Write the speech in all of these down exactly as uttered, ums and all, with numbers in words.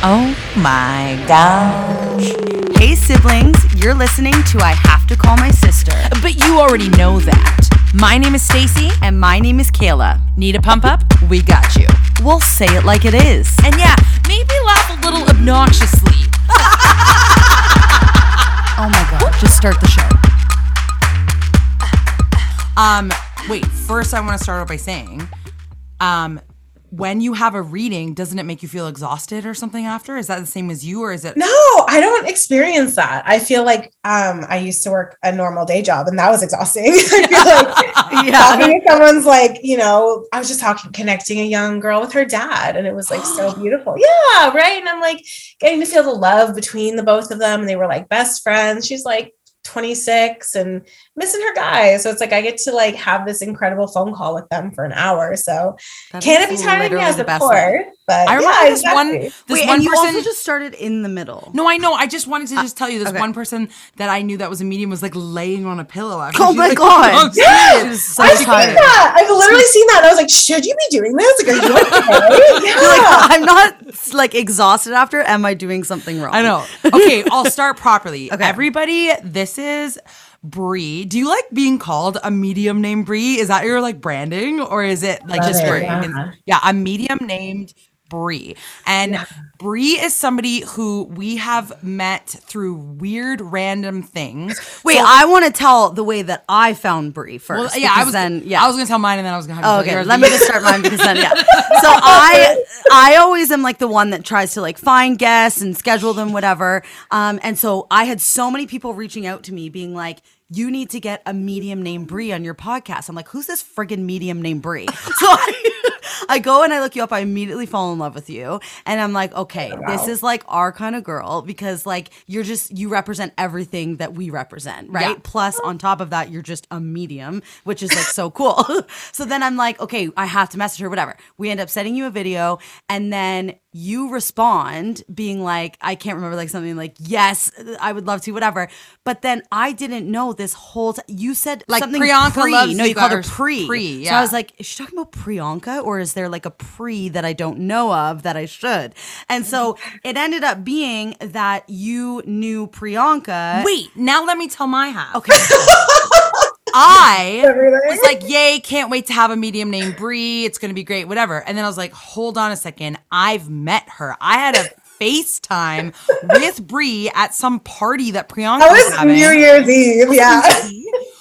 Oh my gosh. Hey siblings, you're listening to I Have to Call My Sister. But you already know that. My name is Stacy, and my name is Kayla. Need a pump up? We got you. We'll say it like it is. And yeah, maybe laugh a little obnoxiously. Oh my god, just start the show. Um, wait, first I want to start out by saying, um, when you have a reading, doesn't it make you feel exhausted or something after? Is that the same as you, or is it? No, I don't experience that. I feel like um, I used to work a normal day job, and that was exhausting. I feel like yeah. talking to someone's like, you know, I was just talking, connecting a young girl with her dad, and it was like so beautiful. Yeah, right. And I'm like getting to feel the love between the both of them. And they were like best friends. She's like twenty-six and missing her guy. So it's like, I get to like have this incredible phone call with them for an hour. So that can it be tiring as a before? But I remember yeah, this exactly. one, this Wait, one and you person also just started in the middle. No, I know. I just wanted to just tell you this okay. one person that I knew that was a medium was like laying on a pillow. After oh my like, God. Yeah. She was so I've tired. Seen that. I've literally seen that. I was like, should you be doing this? Like, are you okay? Yeah. You're like, I'm not like exhausted after. Am I doing something wrong? I know. Okay. I'll start properly. Okay. Everybody, this is Brie. Do you like being called a medium named Brie? Is that your like branding, or is it like Love just Brie? Yeah. yeah. A medium named Brie. And yeah. Brie is somebody who we have met through weird random things. Wait, so, I want to tell the way that I found Brie first. Well, yeah, I was then yeah. I was going to tell mine and then I was going to have oh, okay. Let me just start mine because then yeah. So I I always am like the one that tries to like find guests and schedule them whatever. Um and so I had so many people reaching out to me being like, you need to get a medium named Brie on your podcast. I'm like, who's this friggin' medium named Brie? So I I go and I look you up. I immediately fall in love with you. And I'm like, okay, wow. This is like our kind of girl because like you're just, you represent everything that we represent, right? Yeah. Plus on top of that, you're just a medium, which is like so cool. So then I'm like, okay, I have to message her, whatever. We end up sending you a video and then you respond being like, I can't remember like something like, yes, I would love to, whatever. But then I didn't know this whole time. You said like something Priyanka pre. Loves no, you called her pre. pre yeah. So I was like, is she talking about Priyanka or is there like a pre that I don't know of that I should? And so it ended up being that you knew Priyanka. Wait, now let me tell my half. Okay. I was like, yay, can't wait to have a medium named Brie. It's going to be great, whatever. And then I was like, hold on a second. I've met her. I had a FaceTime with Brie at some party that Priyanka was, was having. New Year's Eve, yeah.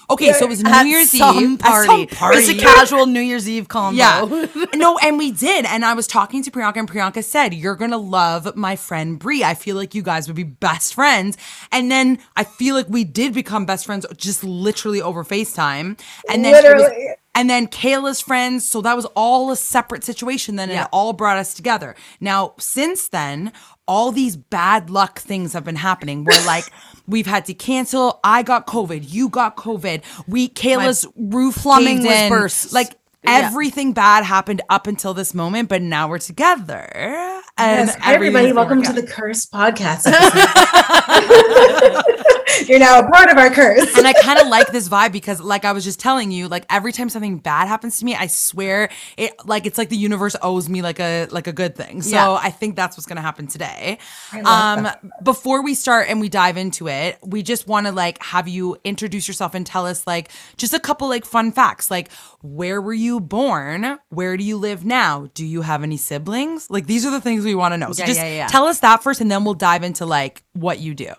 Okay, so it was New Year's Eve party. party. It's a casual New Year's Eve combo. Yeah. No, and we did. And I was talking to Priyanka, and Priyanka said, you're going to love my friend Brie. I feel like you guys would be best friends. And then I feel like we did become best friends just literally over FaceTime. And then literally. It was, and then Kayla's friends. So that was all a separate situation. Then yeah. It all brought us together. Now, since then, all these bad luck things have been happening. We're like... We've had to cancel. I got COVID. You got COVID. We Kayla's My roof plumbing was burst. Like yeah. everything bad happened up until this moment, but now we're together. And yes. Hi, everybody, welcome to the Curse Podcast. You're now a part of our curse. And I kind of like this vibe because, like I was just telling you, like every time something bad happens to me, I swear it. Like it's like the universe owes me like a like a good thing. So yeah. I think that's what's gonna happen today. I love um, that. Before we start and we dive into it, we just want to like have you introduce yourself and tell us like just a couple like fun facts. Like, where were you born? Where do you live now? Do you have any siblings? Like these are the things we want to know. So yeah, just yeah, yeah. tell us that first, and then we'll dive into like what you do.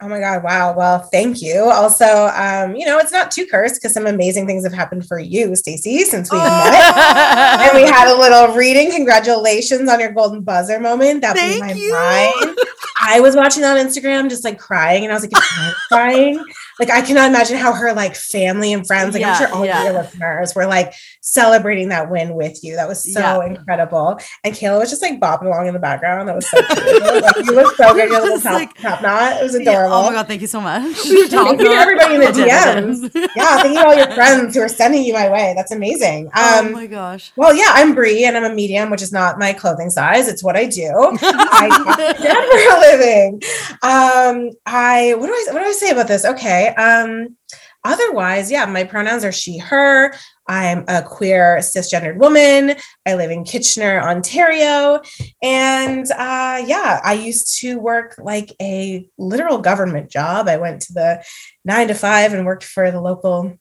Oh my God. Wow. Well, thank you. Also, um, you know, it's not too cursed because some amazing things have happened for you, Stacey, since we oh. met. And we had a little reading. Congratulations on your golden buzzer moment. That blew my you. mind. I was watching that on Instagram, just like crying. And I was like, I'm crying. Like, I cannot imagine how her like family and friends, like yeah, I'm sure all yeah. of your listeners were like celebrating that win with you. That was so yeah. incredible. And Kayla was just like bopping along in the background. That was so cute. Like, you looked so good. Your little top, like, top knot. It was adorable. Yeah. Oh my God, thank you so much. We thank you to everybody in the D Ms. Yeah, thank you to all your friends who are sending you my way. That's amazing. Um, oh my gosh. Well, yeah, I'm Brie and I'm a medium, which is not my clothing size. It's what I do. I talk to them for a living. Um, I what do I what do I say about this? Okay. Um, otherwise, yeah, my pronouns are she, her. I'm a queer cisgendered woman. I live in Kitchener, Ontario. And uh, yeah, I used to work like a literal government job. I went to the nine to five and worked for the local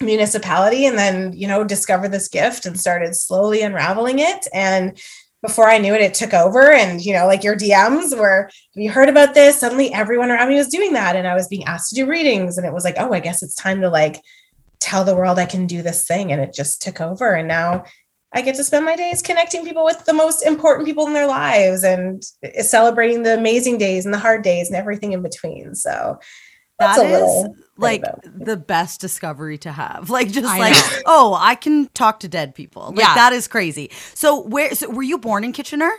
municipality and then, you know, discovered this gift and started slowly unraveling it. And before I knew it, it took over. And, you know, like your D Ms were, have you heard about this? Suddenly everyone around me was doing that. And I was being asked to do readings. And it was like, oh, I guess it's time to like, tell the world I can do this thing. And it just took over. And now I get to spend my days connecting people with the most important people in their lives and celebrating the amazing days and the hard days and everything in between. So that's that a little is like the best discovery to have. Like, just I like, know. oh, I can talk to dead people. Like yeah. that is crazy. So where, so were you born in Kitchener?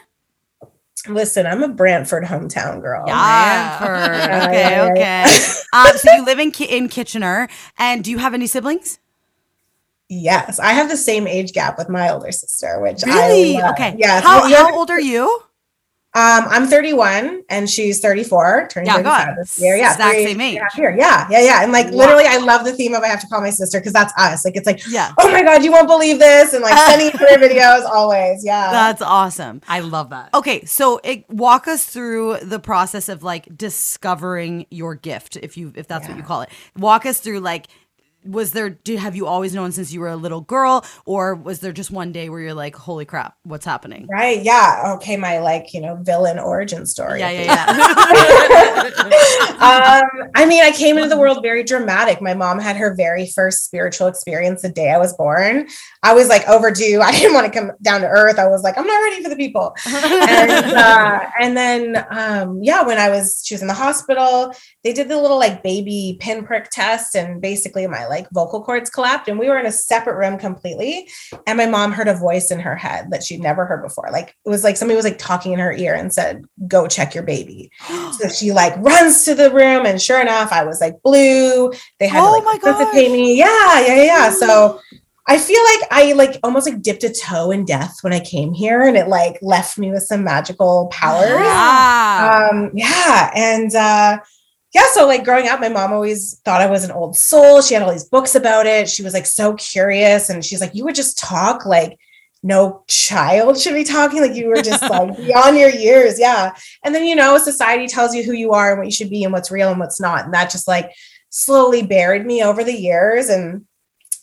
Listen, I'm a Brantford hometown girl. Yeah. Brantford. Okay, okay. Um, so you live in Ki- in Kitchener, and do you have any siblings? Yes, I have the same age gap with my older sister, which really? I love. Okay. Yes. How, yeah. how old are you? Um, I'm thirty-one, and she's thirty-four. Turning yeah, thirty-five this year. Yeah, exact same age. Yeah, yeah, yeah. And like wow. literally, I love the theme of I have to call my sister because that's us. Like it's like, yeah. oh my God, you won't believe this, and like sending her videos always. Yeah, that's awesome. I love that. Okay, so it, walk us through the process of like discovering your gift, if you if that's yeah. what you call it. Walk us through like, was there? Did, have you always known since you were a little girl, or was there just one day where you're like, "Holy crap, what's happening?" Right? Yeah. Okay. My like, you know, villain origin story. Yeah, yeah, yeah. um, I mean, I came into the world very dramatic. My mom had her very first spiritual experience the day I was born. I was like overdue. I didn't want to come down to earth. I was like, I'm not ready for the people. And, uh, and then, um, yeah, when I was, she was in the hospital. They did the little like baby pinprick test, and basically my like vocal cords collapsed, and we were in a separate room completely. And my mom heard a voice in her head that she'd never heard before. Like it was like somebody was like talking in her ear and said, "Go check your baby." So she like runs to the room, and sure enough, I was like blue. They had oh to like resuscitate me. Yeah, yeah, yeah. So I feel like I like almost like dipped a toe in death when I came here, and it like left me with some magical powers. Wow. Um, yeah, and. uh Yeah. So like growing up, my mom always thought I was an old soul. She had all these books about it. She was like so curious. And she's like, you would just talk like no child should be talking. Like you were just like beyond your years. Yeah. And then, you know, society tells you who you are and what you should be and what's real and what's not. And that just like slowly buried me over the years. And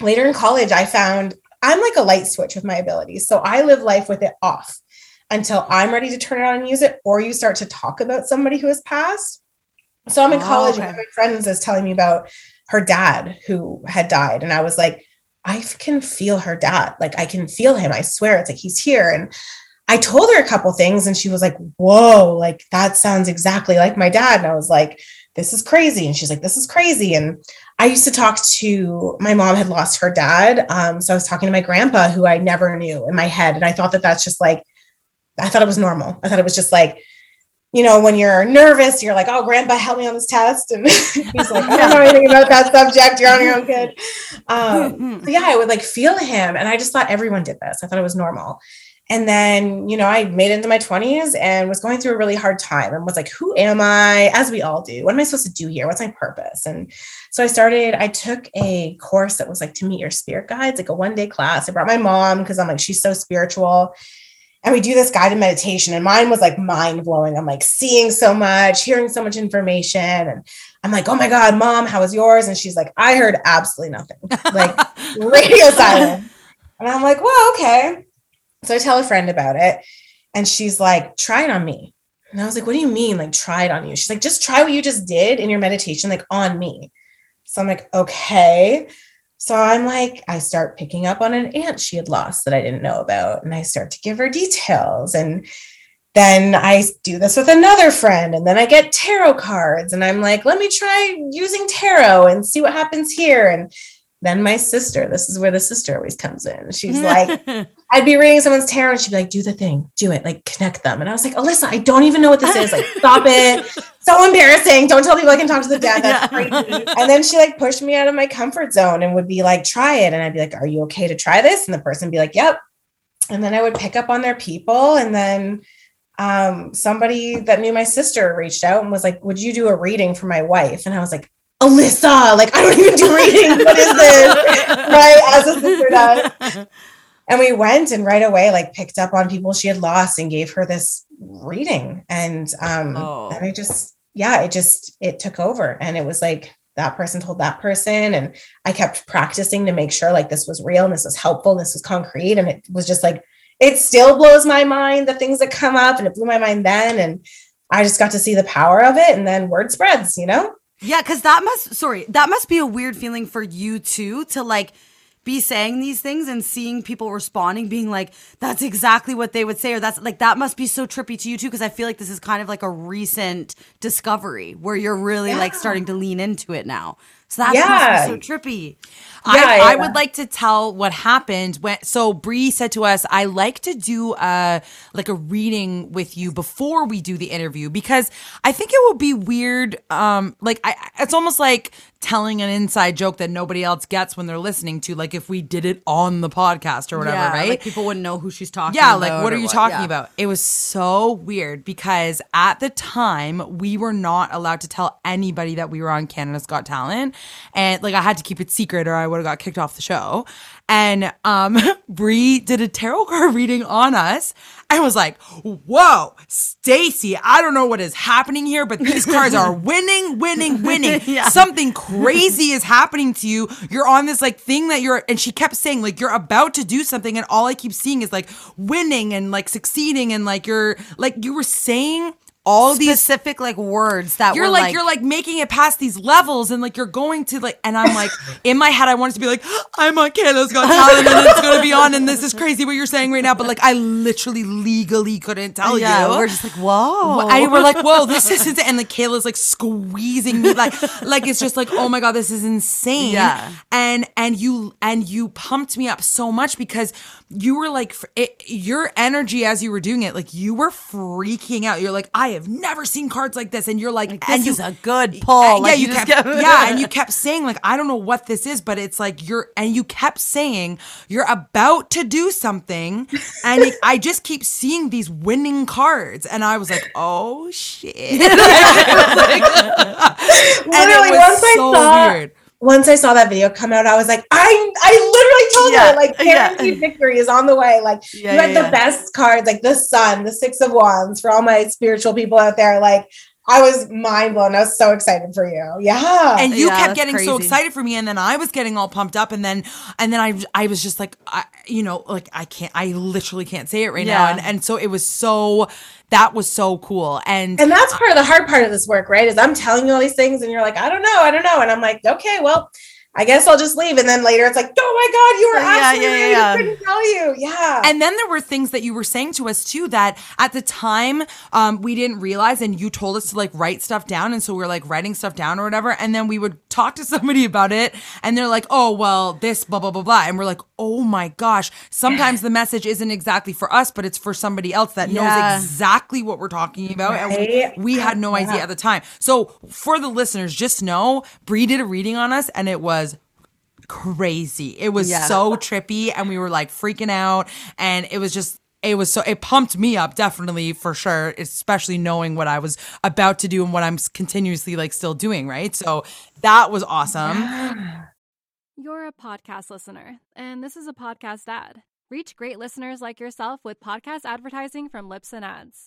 later in college, I found I'm like a light switch with my abilities. So I live life with it off until I'm ready to turn it on and use it. Or you start to talk about somebody who has passed. So I'm in college oh, okay. and one of my friends is telling me about her dad who had died. And I was like, I can feel her dad. Like I can feel him. I swear it's like, he's here. And I told her a couple things and she was like, whoa, like that sounds exactly like my dad. And I was like, this is crazy. And she's like, this is crazy. And I used to talk to, my mom had lost her dad. Um, so I was talking to my grandpa who I never knew in my head. And I thought that that's just like, I thought it was normal. I thought it was just like, you know, when you're nervous, you're like, oh, grandpa, help me on this test. And he's like, I don't know anything about that subject. You're on your own, kid. Um, so yeah, I would like feel him. And I just thought everyone did this. I thought it was normal. And then, you know, I made it into my twenties and was going through a really hard time and was like, who am I? As we all do. What am I supposed to do here? What's my purpose? And so I started, I took a course that was like to meet your spirit guides, like a one day class. I brought my mom because I'm like, she's so spiritual. And we do this guided meditation and mine was like mind blowing. I'm like seeing so much, hearing so much information. And I'm like, oh my God, mom, how was yours? And she's like, I heard absolutely nothing. Like radio silence. And I'm like, well, okay. So I tell a friend about it and she's like, try it on me. And I was like, what do you mean? Like, try it on you. She's like, just try what you just did in your meditation, like on me. So I'm like, okay. So I'm like, I start picking up on an aunt she had lost that I didn't know about. And I start to give her details. And then I do this with another friend. And then I get tarot cards. And I'm like, let me try using tarot and see what happens here. And then my sister, this is where the sister always comes in. She's like, I'd be reading someone's tarot and she'd be like, do the thing, do it, like connect them. And I was like, Alyssa, I don't even know what this is. Like, stop it. So embarrassing. Don't tell people I can talk to the dead. That's crazy. And then she like pushed me out of my comfort zone and would be like, try it. And I'd be like, are you okay to try this? And the person would be like, yep. And then I would pick up on their people. And then um, somebody that knew my sister reached out and was like, would you do a reading for my wife? And I was like, Alyssa, like, I don't even do reading. What is this? Right? As a sister does. And we went and right away, like, picked up on people she had lost and gave her this reading. And, um, oh. and I just, yeah, it just, it took over. And it was like, that person told that person. And I kept practicing to make sure like this was real and this was helpful. And this was concrete. And it was just like, it still blows my mind, the things that come up, and it blew my mind then. And I just got to see the power of it. And then word spreads, you know? Yeah, because that must, sorry, that must be a weird feeling for you too, to like be saying these things and seeing people responding, being like, that's exactly what they would say. Or that's like, that must be so trippy to you too, because I feel like this is kind of like a recent discovery where you're really yeah. like starting to lean into it now. So that yeah. must be so trippy. Yeah, I, yeah. I would like to tell what happened when. So Brie said to us, "I like to do a like a reading with you before we do the interview because I think it would be weird. Um, like I, it's almost like telling an inside joke that nobody else gets when they're listening to. Like if we did it on the podcast or whatever, yeah, right? Like people wouldn't know who she's talking. Yeah, about. Yeah, like what are you what? talking yeah. about? It was so weird because at the time we were not allowed to tell anybody that we were on Canada's Got Talent." And like I had to keep it secret or I would have got kicked off the show. And um, Brie did a tarot card reading on us. I was like, whoa, Stacey, I don't know what is happening here, but these cards are winning, winning, winning. yeah. Something crazy is happening to you. You're on this like thing that you're, and she kept saying like, you're about to do something. And all I keep seeing is like winning and like succeeding. And like, you're like, you were saying all specific, these specific like words that you're were like, like you're like making it past these levels and like you're going to like, and I'm like in my head I wanted to be like, I'm on Canada's Got Talent and it's gonna be on and this is crazy what you're saying right now, but like I literally legally couldn't tell yeah, you. We're just like, whoa. I we're like, whoa, this is insane. And like Kayla's like squeezing me like like it's just like, oh my god, this is insane. Yeah. And and you and you pumped me up so much because you were like it, your energy as you were doing it, like you were freaking out. You're like, I have never seen cards like this, and you're like, like this and you, is a good pull. Like yeah, you, you kept, kept yeah, and you kept saying like, I don't know what this is, but it's like you're, and you kept saying you're about to do something, and it, I just keep seeing these winning cards, and I was like, oh shit! Like, literally, once I so saw weird. once I saw that video come out, I was like, I I. Told yeah. her, like guaranteed yeah. victory is on the way. Like yeah, you had yeah, the yeah. best cards, like the sun, the six of wands for all my spiritual people out there. Like I was mind blown. I was so excited for you. Yeah. And you yeah, kept getting crazy. so excited for me. And then I was getting all pumped up. And then, and then I, I was just like, I, you know, like I can't, I literally can't say it right yeah. now. And, and so it was so, that was so cool. And, and that's part of the hard part of this work, right? Is I'm telling you all these things and you're like, I don't know. I don't know. And I'm like, okay, well, I guess I'll just leave. And then later it's like, oh my God, you were absolutely right. Yeah, yeah, yeah. I couldn't tell you. Yeah. And then there were things that you were saying to us too, that at the time um, we didn't realize, and you told us to like write stuff down. And so we were like writing stuff down or whatever. And then we would talk to somebody about it and they're like, oh, well, this blah, blah, blah, blah. And we're like, oh my gosh, sometimes the message isn't exactly for us, but it's for somebody else that yeah. knows exactly what we're talking about. Right? And we, we had no idea yeah. at the time. So for the listeners, just know Brie did a reading on us and it was crazy. It was yeah. so trippy and we were like freaking out and it was just it was so it pumped me up definitely for sure, especially knowing what I was about to do and what I'm continuously like still doing, right? So that was awesome. Yeah. You're a podcast listener and this is a podcast ad. Reach great listeners like yourself with podcast advertising from Libsyn Ads.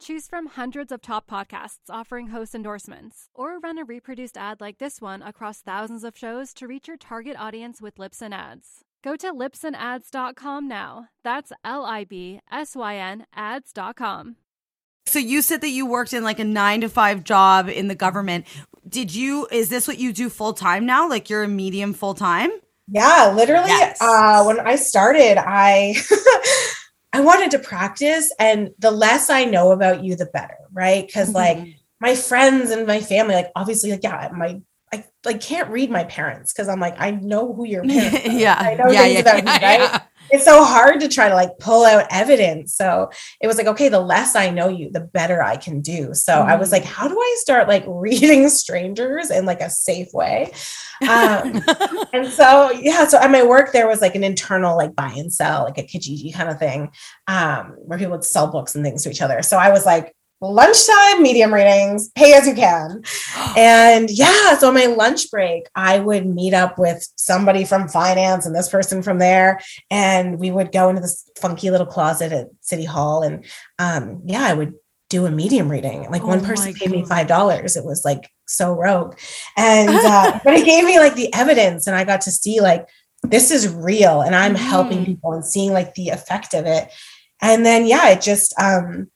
Choose from hundreds of top podcasts offering host endorsements, or run a reproduced ad like this one across thousands of shows to reach your target audience with Libsyn Ads. Go to libsyn ads dot com now. That's L I B S Y N ads dot com. So you said that you worked in like a nine to five job in the government. Did you, is this what you do full time now? Like you're a medium full time? Yeah, literally. Yes. Uh, when I started, I, I wanted to practice, and the less I know about you, the better. Right. Cause mm-hmm. like my friends and my family, like obviously like, yeah, my, I like can't read my parents. Cause I'm like, I know who your parents are. yeah. I know yeah, things yeah, about yeah, you, right? Yeah. It's so hard to try to like pull out evidence. So it was like, okay, the less I know you, the better I can do. So mm-hmm. I was like, how do I start like reading strangers in like a safe way? Um, and so, yeah. So at my work, there was like an internal, like buy and sell, like a Kijiji kind of thing, um, where people would sell books and things to each other. So I was like, lunchtime medium readings, pay as you can. And yeah, so on my lunch break, I would meet up with somebody from finance and this person from there. And we would go into this funky little closet at City Hall. And um, yeah, I would do a medium reading. Like oh one person paid me five dollars. It was like so rogue. And, uh, but it gave me like the evidence, and I got to see like, this is real, and I'm mm. helping people and seeing like the effect of it. And then, yeah, it just, um,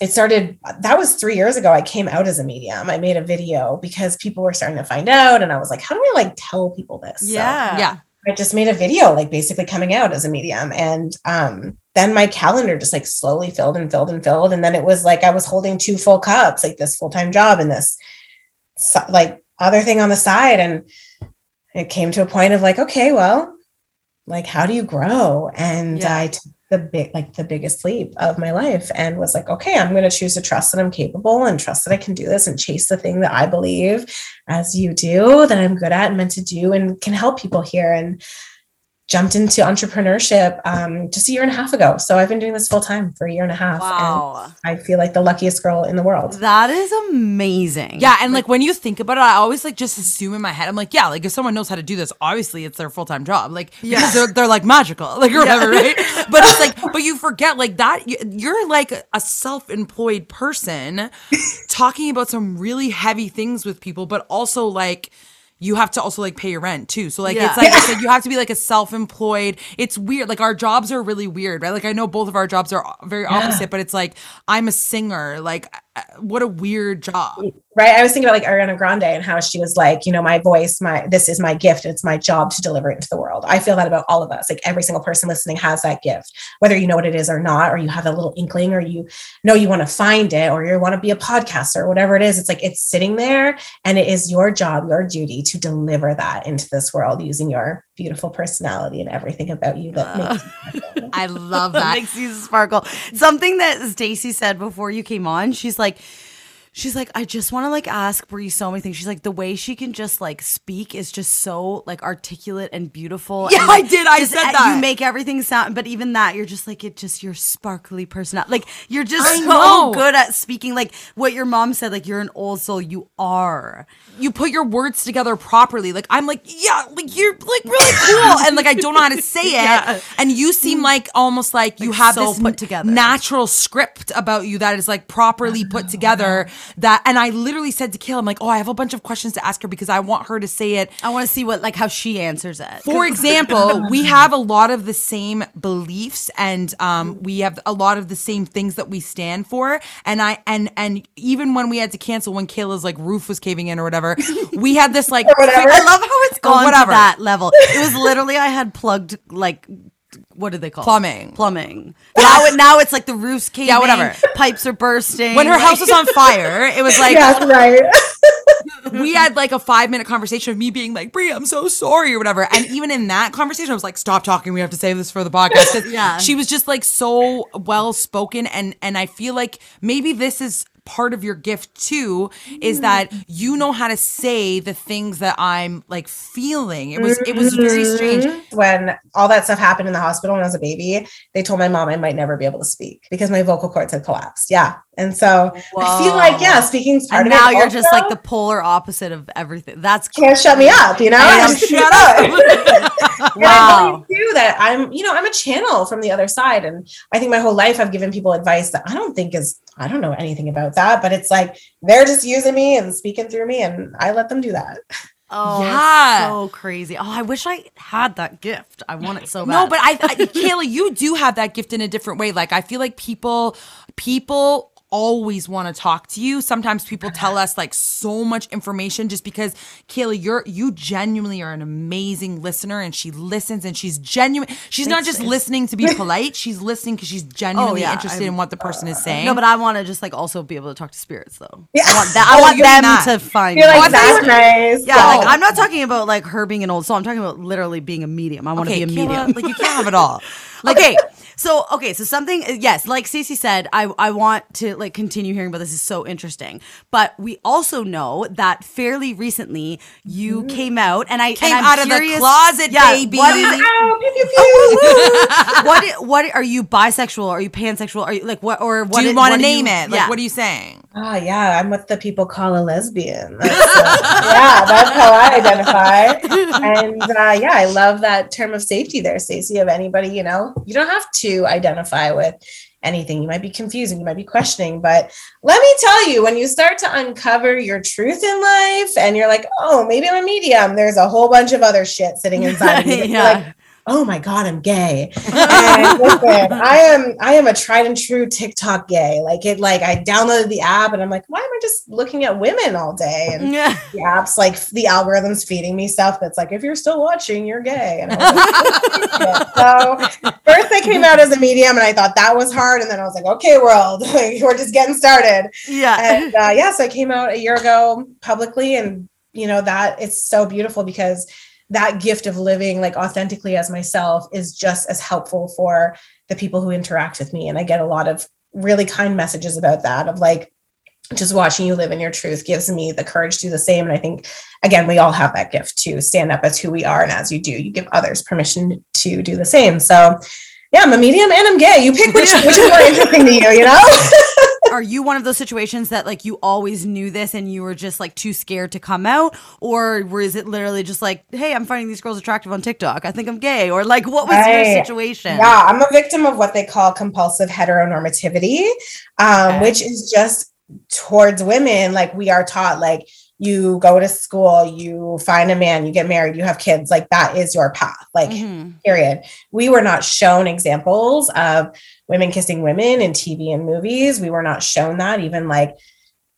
it started, that was three years ago. I came out as a medium. I made a video because people were starting to find out. And I was like, how do I like tell people this? Yeah. So, yeah. I just made a video, like basically coming out as a medium. And, um, then my calendar just like slowly filled and filled and filled. And then it was like, I was holding two full cups, like this full-time job and this like other thing on the side. And it came to a point of like, okay, well, like, how do you grow? And yeah. I t- the big, like the biggest leap of my life, and was like, okay, I'm going to choose to trust that I'm capable and trust that I can do this and chase the thing that I believe, as you do, that I'm good at and meant to do and can help people here. And jumped into entrepreneurship um, just a year and a half ago. So I've been doing this full time for a year and a half. Wow. And I feel like the luckiest girl in the world. That is amazing. Yeah. And like, like when you think about it, I always like just assume in my head, I'm like, yeah, like if someone knows how to do this, obviously it's their full-time job. Like, yeah. because they're, they're like magical, like or whatever, yeah. right? But it's like, but you forget like that, you're like a self-employed person talking about some really heavy things with people, but also like, you have to also like pay your rent too. So like, yeah. it's, like it's like, you have to be like a self-employed, it's weird. Like our jobs are really weird, right? Like I know both of our jobs are very yeah. opposite, but it's like, I'm a singer. Like what a weird job. Right. I was thinking about like Ariana Grande and how she was like, you know, my voice, my, this is my gift. It's my job to deliver it into the world. I feel that about all of us. Like every single person listening has that gift, whether you know what it is or not, or you have a little inkling, or you know, you want to find it, or you want to be a podcaster or whatever it is. It's like, it's sitting there, and it is your job, your duty to deliver that into this world using your beautiful personality and everything about you that uh, makes you I love that. Makes you sparkle. Something that Stacey said before you came on, she's like, she's like, I just want to like ask Brie so many things. She's like, the way she can just like speak is just so like articulate and beautiful. Yeah, and, like, I did. I just, said that. You make everything sound, but even that, you're just like, it just, your sparkly personality. Like you're just I so know. good at speaking. Like what your mom said, like you're an old soul. You are. You put your words together properly. Like I'm like, yeah, like you're like really cool. And like, I don't know how to say it. Yeah. And you seem like almost like, like you have so this put together. natural script about you that is like properly put together. That and I literally said to Kayla, I'm like, oh, I have a bunch of questions to ask her because I want her to say it. I want to see what like how she answers it. For example, we have a lot of the same beliefs, and um, we have a lot of the same things that we stand for. And I and and even when we had to cancel, when Kayla's like roof was caving in or whatever, we had this like. whatever. I love how it's gone to that level. It was literally I had plugged like. What do they call plumbing? It? Plumbing. Now, now it's like the roof's caving. Yeah, whatever. Pipes are bursting. When her like- house was on fire, it was like yeah, right. We we had like a five minute conversation of me being like, Brie, I'm so sorry or whatever. And even in that conversation, I was like, stop talking. We have to save this for the podcast. Yeah. She was just like so well spoken. And, and I feel like maybe this is part of your gift too, is that you know how to say the things that I'm like feeling. It was, it was very strange. When all that stuff happened in the hospital when I was a baby, they told my mom I might never be able to speak because my vocal cords had collapsed. Yeah. And so Whoa. I feel like, yeah, speaking's part and of it. And now you're just like the polar opposite of everything. That's cool. Can't shut me up, you know? Damn, shut up. Wow. I do that. I'm, you know, I'm a channel from the other side. And I think my whole life I've given people advice that I don't think is, I don't know anything about that, but it's like, they're just using me and speaking through me and I let them do that. Oh, yeah. So crazy. Oh, I wish I had that gift. I want it so bad. No, but I, I Kayla, you do have that gift in a different way. Like, I feel like people, people always want to talk to you. Sometimes people tell us like so much information just because Kayla, you're you genuinely are an amazing listener, and she listens and she's genuine. She's Thanks, not just thanks. listening to be polite. She's listening because she's genuinely oh, yeah, interested I'm, in what the person uh, is saying. No, but I want to just like also be able to talk to spirits though. Yeah. I want, that, I oh, want them not. to find. You're like, that's nice. Yeah, so. like I'm not talking about like her being an old soul. I'm talking about literally being a medium. I want to okay, be a Kayla, medium. Like you can't have it all. Like okay. So, okay, so something, yes, like Stacey said, I, I want to like continue hearing about this. Is so interesting. But we also know that fairly recently you mm. came out and I came and out curious, of the closet, yeah, baby. What, is, oh, pew, pew, pew. Oh, what what are you bisexual? Are you pansexual? Are you like what or what? Do you it, want to name you, it? Like yeah. what are you saying? Oh yeah, I'm what the people call a lesbian. That's, uh, yeah, that's how I identify. And uh, yeah, I love that term of safety there, Stacey. Of anybody, you know, you don't have to. To identify with anything. You might be confusing, you might be questioning, but let me tell you, when you start to uncover your truth in life and you're like, oh, maybe I'm a medium, there's a whole bunch of other shit sitting inside of you. Yeah. You're like, oh my God, I'm gay. And listen, I am I am a tried and true TikTok gay. Like it, like I downloaded the app and I'm like, why am I just looking at women all day? And yeah. the app's like the algorithm's feeding me stuff that's like, if you're still watching, you're gay. And I was like, so first I came out as a medium and I thought that was hard. And then I was like, okay, world, we're just getting started. Yeah. And uh, yeah, so I came out a year ago publicly, and you know that it's so beautiful because that gift of living like authentically as myself is just as helpful for the people who interact with me. And I get a lot of really kind messages about that, of like, just watching you live in your truth gives me the courage to do the same. And I think, again, we all have that gift to stand up as who we are. And as you do, you give others permission to do the same. So yeah, I'm a medium and I'm gay. You pick which, which is more interesting to you, you know? Are you one of those situations that like you always knew this and you were just like too scared to come out? Or is it literally just like, hey, I'm finding these girls attractive on TikTok, I think I'm gay? Or like, what was right. your situation? Yeah, I'm a victim of what they call compulsive heteronormativity, um, okay. which is just towards women. Like we are taught like, you go to school, you find a man, you get married, you have kids, like that is your path, like mm-hmm. period. We were not shown examples of women kissing women in T V and movies. We were not shown that, even like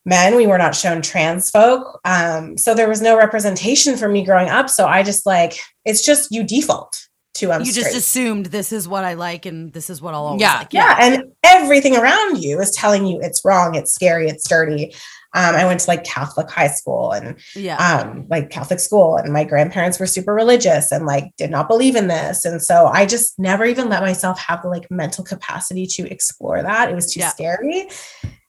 men, we were not shown trans folk. Um, so there was no representation for me growing up. So I just like, it's just you default to I'm You straight. Just assumed this is what I like and this is what I'll always yeah. like. Yeah. yeah. And everything around you is telling you it's wrong, it's scary, it's dirty. Um, I went to like Catholic high school and yeah. um, like Catholic school, and my grandparents were super religious and like did not believe in this. And so I just never even let myself have the like mental capacity to explore that. It was too yeah. scary.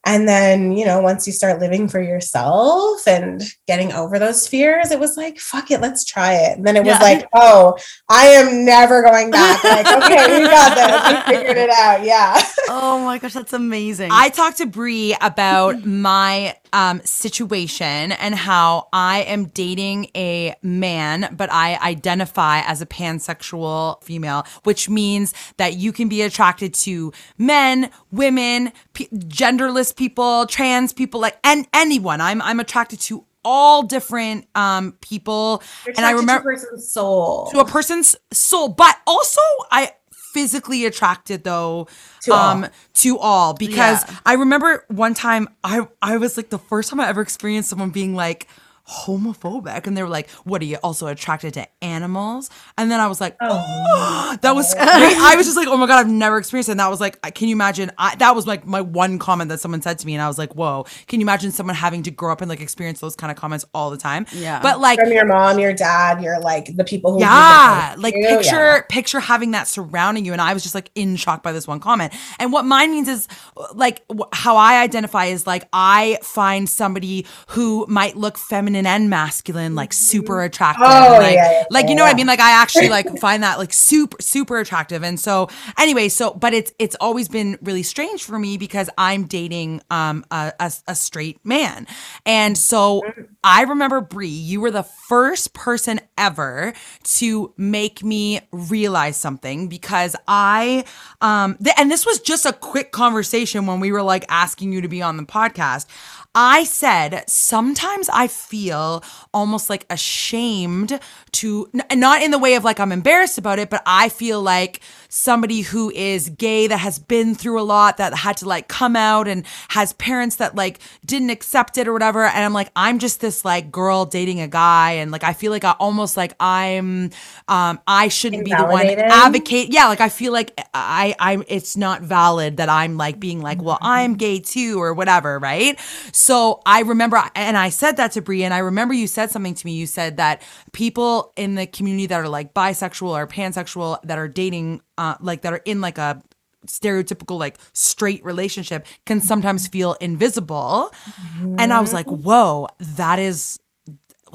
And then, you know, once you start living for yourself and getting over those fears, it was like, fuck it, let's try it. And then it yeah. was like, oh, I am never going back. Like, okay, we got this. We figured it out. Yeah. Oh my gosh, that's amazing. I talked to Brie about my um, situation and how I am dating a man, but I identify as a pansexual female, which means that you can be attracted to men, women, p- genderless people, trans people, like and anyone. I'm I'm attracted to all different um people. You're and I remember to a person's soul. To a person's soul, but also I physically attracted though to um all. to all because yeah. I remember one time I I was like the first time I ever experienced someone being like, homophobic. And they were like, what are you also attracted to animals? And then I was like, oh, oh that was great. I was just like, oh my God, I've never experienced it. And that was like, can you imagine? I, that was like my one comment that someone said to me. And I was like, whoa, can you imagine someone having to grow up and like experience those kind of comments all the time? Yeah. But like from your mom, your dad, you're like the people who, yeah, like you. picture, yeah. picture having that surrounding you. And I was just like in shock by this one comment. And what mine means is like how I identify is like, I find somebody who might look feminine and masculine, like super attractive. Oh, like, yeah, yeah, like you know yeah. what I mean? Like I actually like find that like super, super attractive. And so anyway, so, but it's, it's always been really strange for me because I'm dating um a, a, a straight man. And so I remember, Brie, you were the first person ever to make me realize something because I, um th- and this was just a quick conversation when we were like asking you to be on the podcast. I said, sometimes I feel almost like ashamed to, n- not in the way of like I'm embarrassed about it, but I feel like somebody who is gay that has been through a lot, that had to like come out and has parents that like didn't accept it or whatever. And I'm like, I'm just this like girl dating a guy. And like, I feel like I almost like I'm, um, I shouldn't be the one advocate. Yeah. Like, I feel like I, I, it's not valid that I'm like being like, well, I'm gay too or whatever. Right. So I remember, and I said that to Brie, and I remember you said something to me. You said that people in the community that are like bisexual or pansexual that are dating, uh, like that are in like a stereotypical like straight relationship can sometimes feel invisible. Mm-hmm. And I was like, whoa, that is,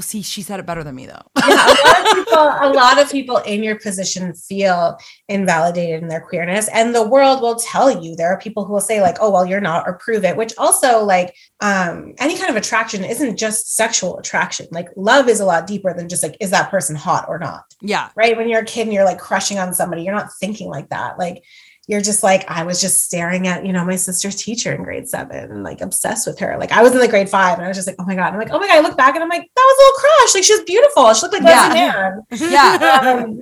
see, she said it better than me though. Yeah, a lot of people, a lot of people in your position feel invalidated in their queerness, and the world will tell you. There are people who will say like, oh, well, you're not, or prove it, which also like um, any kind of attraction isn't just sexual attraction. Like love is a lot deeper than just like, is that person hot or not? Yeah. Right. When you're a kid and you're like crushing on somebody, you're not thinking like that. Like, you're just like, I was just staring at, you know, my sister's teacher in grade seven and like obsessed with her. Like I was in like grade five and I was just like, oh my God. I'm like, oh my God, I look back and I'm like, that was a little crush. Like she was beautiful. She looked like Leslie yeah. Mann. Yeah. Um,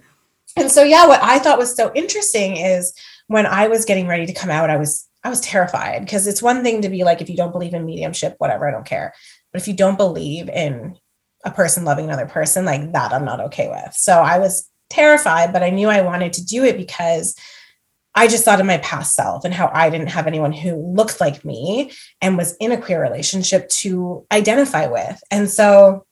and so, yeah, what I thought was so interesting is when I was getting ready to come out, I was, I was terrified because it's one thing to be like, if you don't believe in mediumship, whatever, I don't care. But if you don't believe in a person loving another person, like that, I'm not okay with. So I was terrified, but I knew I wanted to do it because I just thought of my past self and how I didn't have anyone who looked like me and was in a queer relationship to identify with. And so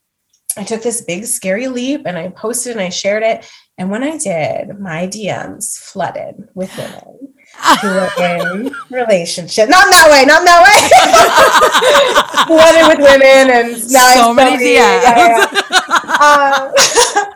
I took this big, scary leap and I posted and I shared it. And when I did, my D Ms flooded with women who were in relationships. Not in that way, not in that way. Flooded with women and now so many D Ms. Yeah, yeah. Um,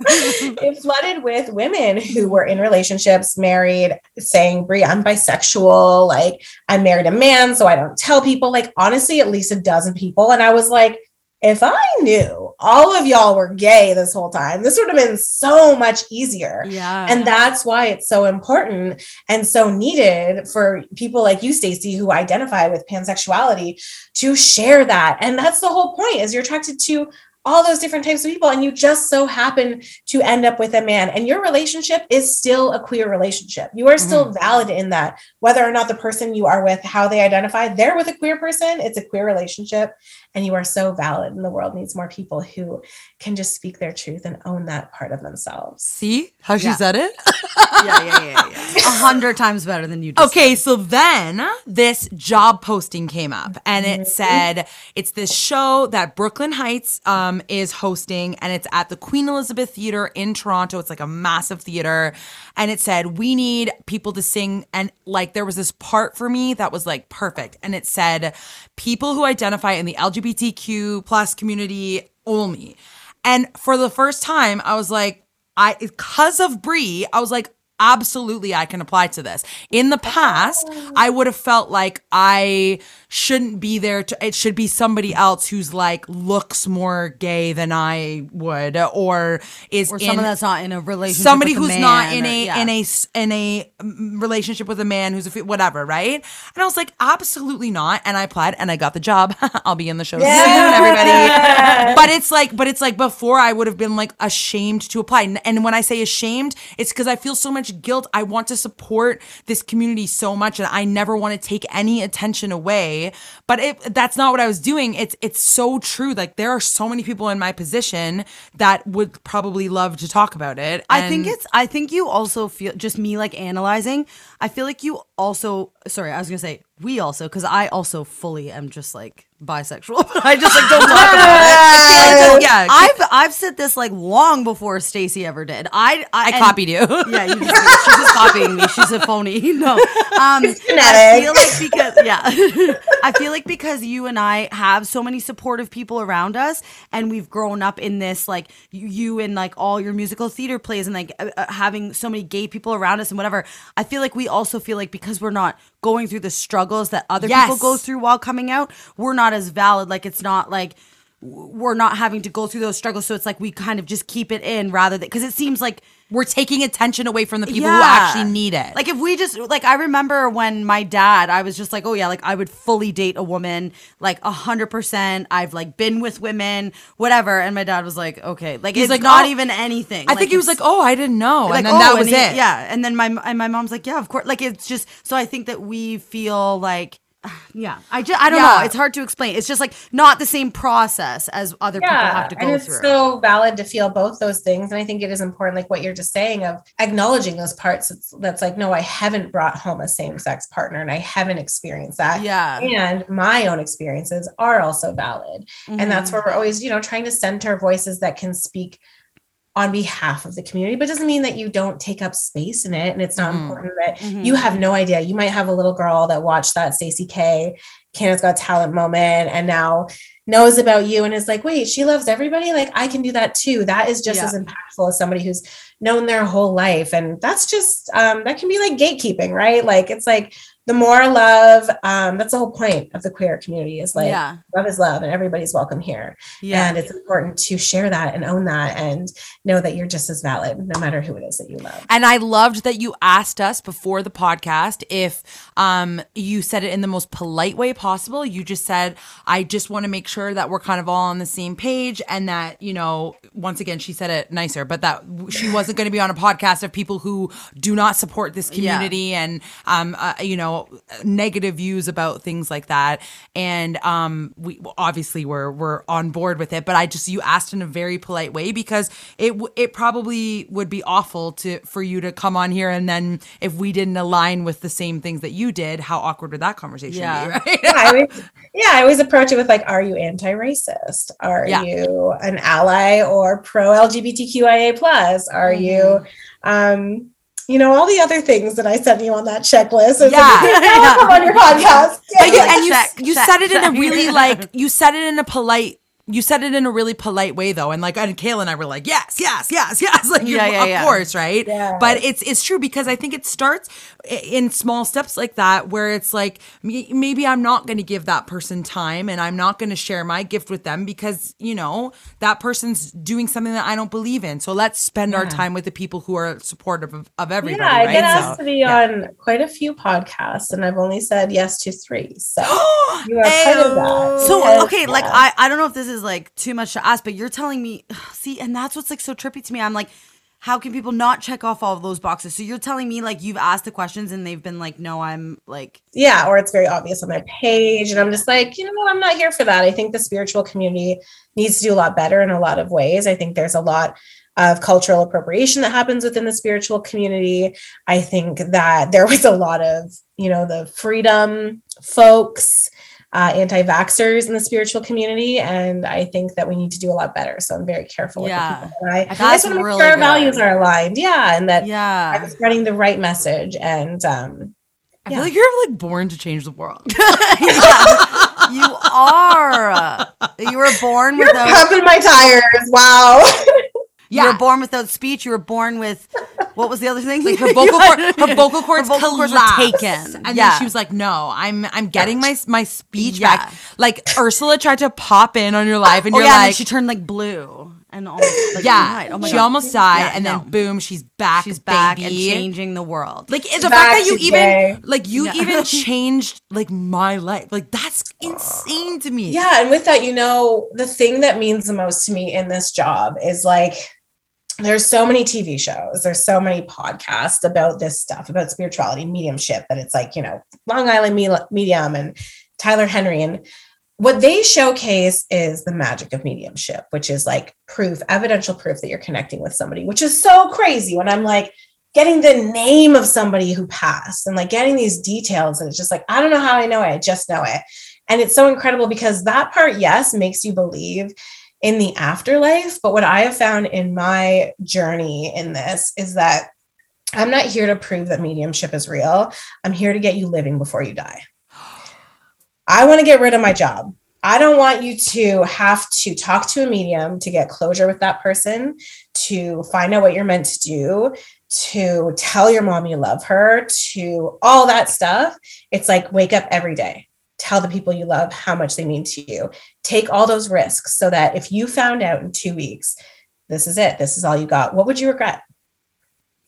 it flooded with women who were in relationships, married, saying, Brie, I'm bisexual. Like I married a man, so I don't tell people. Like honestly, at least a dozen people. And I was like, if I knew all of y'all were gay this whole time, this would have been so much easier. Yeah. And that's why it's so important and so needed for people like you, Stacey, who identify with pansexuality to share that. And that's the whole point is you're attracted to all those different types of people. And you just so happen to end up with a man, and your relationship is still a queer relationship. You are still mm-hmm. valid in that, whether or not the person you are with, how they identify, they're with a queer person, it's a queer relationship, and you are so valid. And the world needs more people who can just speak their truth and own that part of themselves. See how she yeah. said it? yeah, yeah, yeah, yeah. A hundred times better than you did. Okay. So then this job posting came up and it said, it's this show that Brooklyn Heights, um, is hosting, and it's at the Queen Elizabeth Theater in Toronto. It's like a massive theater. And it said, we need people to sing. And like, there was this part for me that was like perfect. And it said, people who identify in the L G B T Q plus community only. And for the first time, I was like, I, because of Brie, I was like, absolutely, I can apply to this. In the past, I would have felt like I shouldn't be there. To, it should be somebody else who's like looks more gay than I would, or is or someone in, that's not in a relationship. Somebody with who's a man not in or, a yeah. in a in a relationship with a man who's a whatever, right? And I was like, absolutely not. And I applied, and I got the job. I'll be in the show yeah. soon, everybody. Yeah. But it's like, but it's like before I would have been like ashamed to apply, and, and when I say ashamed, it's because I feel so much much guilt. I want to support this community so much, and I never want to take any attention away. But it, that's not what I was doing. It's it's so true. Like, there are so many people in my position that would probably love to talk about it. And I think it's, I think you also feel, just me like analyzing, I feel like you also, sorry, I was going to say we also, because I also fully am just like bisexual, but I just like don't talk about it. Yeah, I've I've said this like long before Stacey ever did. I I, I copied you. Yeah, you just, she's just copying me. She's a phony. No, um, she's I feel like because yeah, I feel like because you and I have so many supportive people around us, and we've grown up in this like you and like all your musical theater plays, and like uh, having so many gay people around us and whatever. I feel like we also feel like because we're not going through the struggles that other yes. people go through while coming out, we're not as valid. Like, it's not like we're not having to go through those struggles. So it's like we kind of just keep it in rather than, because it seems like we're taking attention away from the people yeah. who actually need it. Like, if we just, like, I remember when my dad, I was just like, oh yeah, like I would fully date a woman, like a hundred percent. I've like been with women, whatever. And my dad was like, okay, like He's it's like, not oh. even anything. I like, think he was like, oh, I didn't know. Like, and then oh, that was he, it. Yeah. And then my, and my mom's like, yeah, of course. Like, it's just, so I think that we feel like, yeah, I just I don't yeah. know. It's hard to explain. It's just like not the same process as other yeah. people have to go through. And it's through. So valid to feel both those things. And I think it is important, like what you're just saying, of acknowledging those parts. It's, that's like, no, I haven't brought home a same-sex partner, and I haven't experienced that. Yeah, and my own experiences are also valid, mm-hmm. and that's where we're always, you know, trying to center voices that can speak on behalf of the community, but it doesn't mean that you don't take up space in it. And it's not mm. important that mm-hmm. you have no idea. You might have a little girl that watched that Stacey K Canada's Got Talent moment and now knows about you and is like, wait, she loves everybody. Like, I can do that too. That is just yeah. as impactful as somebody who's known their whole life. And that's just, um, that can be like gatekeeping, right? Like, it's like the more love, um, that's the whole point of the queer community is like, yeah. love is love and everybody's welcome here. Yeah. And it's important to share that and own that and know that you're just as valid no matter who it is that you love. And I loved that you asked us before the podcast if um, you said it in the most polite way possible. You just said, I just want to make sure that we're kind of all on the same page and that, you know, once again, she said it nicer, but that she wasn't going to be on a podcast of people who do not support this community yeah. and, um, uh, you know, negative views about things like that. And um, we obviously were, were on board with it, but I just, you asked in a very polite way because it it probably would be awful to for you to come on here and then if we didn't align with the same things that you did, how awkward would that conversation yeah. be, right? yeah, I always, yeah, I always approach it with like, are you anti-racist? Are yeah. you an ally or pro-L G B T Q I A plus? Are mm-hmm. you... Um, you know, all the other things that I sent you on that checklist. Yeah. Like, yeah. on your podcast. Yeah. But you, like, and check, you, you check, said it check. in a really like, you said it in a polite, you said it in a really polite way though. And like, and Kayla and I were like, yes, yes, yes, yes. Like, yeah, yeah, of yeah. course. Right. Yeah. But it's, it's true because I think it starts in small steps like that, where it's like, maybe I'm not going to give that person time and I'm not going to share my gift with them because, you know, that person's doing something that I don't believe in. So let's spend yeah. our time with the people who are supportive of, of everybody. Yeah, right? I get asked so, to be yeah. on quite a few podcasts and I've only said yes to three. So you are part of that. So, yes, okay, yes. like, I, I don't know if this is like too much to ask, but you're telling me, see, and that's what's like so trippy to me. I'm like, how can people not check off all of those boxes? So you're telling me like you've asked the questions and they've been like, no, I'm like. Yeah. Or it's very obvious on their page. And I'm just like, you know, I'm not here for that. I think the spiritual community needs to do a lot better in a lot of ways. I think there's a lot of cultural appropriation that happens within the spiritual community. I think that there was a lot of, you know, the freedom folks, Uh, anti-vaxxers in the spiritual community. And I think that we need to do a lot better. So I'm very careful yeah. with the people. And I, I just want to make sure our values are aligned. Yeah. And that yeah. I'm spreading the right message. And um, I yeah. feel like you're like born to change the world. You are. You were born with those. You're pumping my tires. Wow. Yeah. You were born without speech. You were born with, what was the other thing? Like her vocal cords, her vocal cords, her vocal cords were taken. And yeah. then she was like, no, I'm I'm getting my my speech yeah. back. Like Ursula tried to pop in on your live and oh, you're yeah, like. And she turned like blue. And almost, like, yeah, oh my she God. almost died, yeah, and no. then boom, she's back. She's back baby. and changing the world. Like the back fact that you today. even, like you yeah. even changed like my life. Like that's insane to me. Yeah, and with that, you know, the thing that means the most to me in this job is like there's so many T V shows, there's so many podcasts about this stuff, about spirituality, mediumship, and it's like, you know, Long Island Medium and Tyler Henry. And what they showcase is the magic of mediumship, which is like proof, evidential proof that you're connecting with somebody, which is so crazy when I'm like getting the name of somebody who passed and like getting these details. And it's just like, I don't know how I know it, I just know it. And it's so incredible because that part, yes, makes you believe in the afterlife. But what I have found in my journey in this is that I'm not here to prove that mediumship is real. I'm here to get you living before you die. I want to get rid of my job. I don't want you to have to talk to a medium to get closure with that person, to find out what you're meant to do, to tell your mom you love her, to all that stuff. It's like, wake up every day. Tell the people you love how much they mean to you. Take all those risks so that if you found out in two weeks, this is it, this is all you got, what would you regret?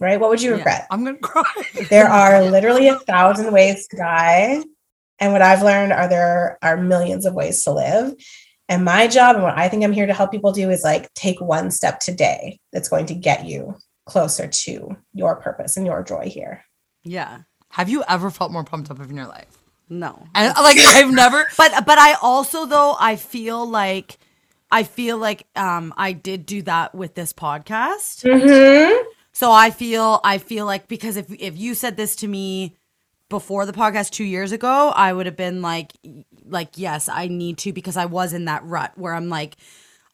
Right? What would you regret? Yeah, I'm going to cry. There are literally a thousand ways to die. And what I've learned are there are millions of ways to live. And my job and what I think I'm here to help people do is like take one step today that's going to get you closer to your purpose and your joy here. Yeah. Have you ever felt more pumped up in your life? No. And like I've never but but I also though I feel like I feel like um I did do that with this podcast. Mm-hmm. So I feel I feel like because if if you said this to me before the podcast two years ago, I would have been like like yes, I need to, because I was in that rut where I'm like,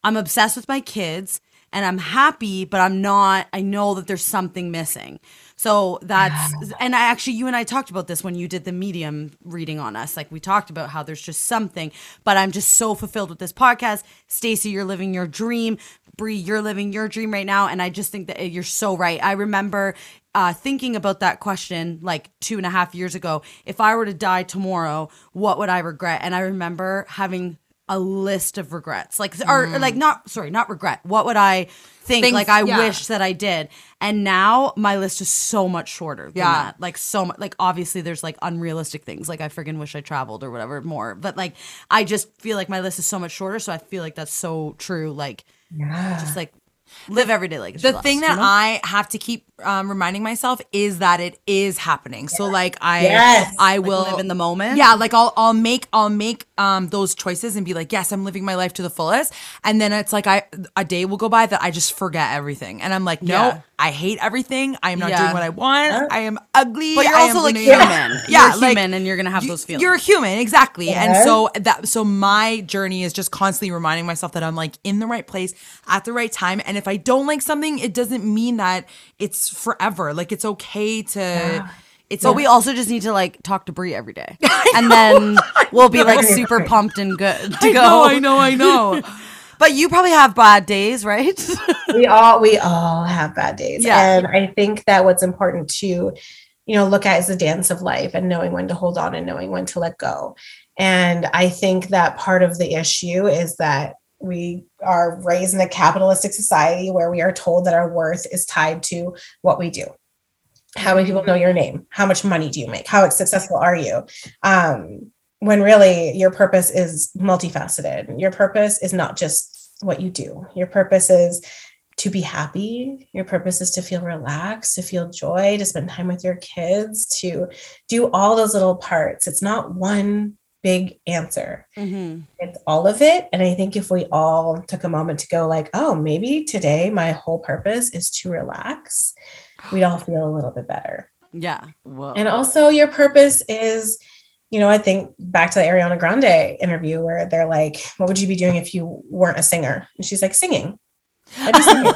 I'm obsessed with my kids and I'm happy, but I'm not, I know that there's something missing. So that's, and I actually, you and I talked about this when you did the medium reading on us. Like we talked about how there's just something, but I'm just so fulfilled with this podcast. Stacey, you're living your dream. Brie, you're living your dream right now. And I just think that you're so right. I remember uh, thinking about that question like two and a half years ago. If I were to die tomorrow, what would I regret? And I remember having a list of regrets, like, or mm. like not, sorry, not regret. What would I think? Things, like I yeah. wish that I did. And now my list is so much shorter than yeah. that. Like so much, like obviously there's like unrealistic things. Like I friggin' wish I traveled or whatever more, but like, I just feel like my list is so much shorter. So I feel like that's so true. Like yeah. just like live every day. Like the thing last, that you know? I have to keep um, reminding myself is that it is happening. Yeah. So like I, yes. I will like live in the moment. Yeah. Like I'll, I'll make, I'll make um, those choices and be like, yes, I'm living my life to the fullest. And then it's like, I, a day will go by that I just forget everything. And I'm like, no, yeah. I hate everything. I am not yeah. doing what I want. Yeah. I am ugly. But you're also like human. Yeah. yeah. You're like, human and you're going to have you, those feelings. You're a human. Exactly. Yeah. And so that, so my journey is just constantly reminding myself that I'm like in the right place at the right time. And if I don't like something, it doesn't mean that it's forever. Like it's okay to, yeah. it's But yeah. we also just need to like talk to Brie every day. And then we'll be like super pumped and good to I go. Know, I know, I know. But you probably have bad days, right? we all we all have bad days. Yeah. And I think that what's important to, you know, look at is the dance of life and knowing when to hold on and knowing when to let go. And I think that part of the issue is that we are raised in a capitalistic society where we are told that our worth is tied to what we do. How many people know your name? How much money do you make? How successful are you? Um, when really your purpose is multifaceted. Your purpose is not just what you do. Your purpose is to be happy. Your purpose is to feel relaxed, to feel joy, to spend time with your kids, to do all those little parts. It's not one big answer. Mm-hmm. It's all of it. And I think if we all took a moment to go like, oh, maybe today my whole purpose is to relax, we'd all feel a little bit better. Yeah. Whoa. And also your purpose is, you know, I think back to the Ariana Grande interview where they're like, what would you be doing if you weren't a singer? And she's like, singing. I'd be singing.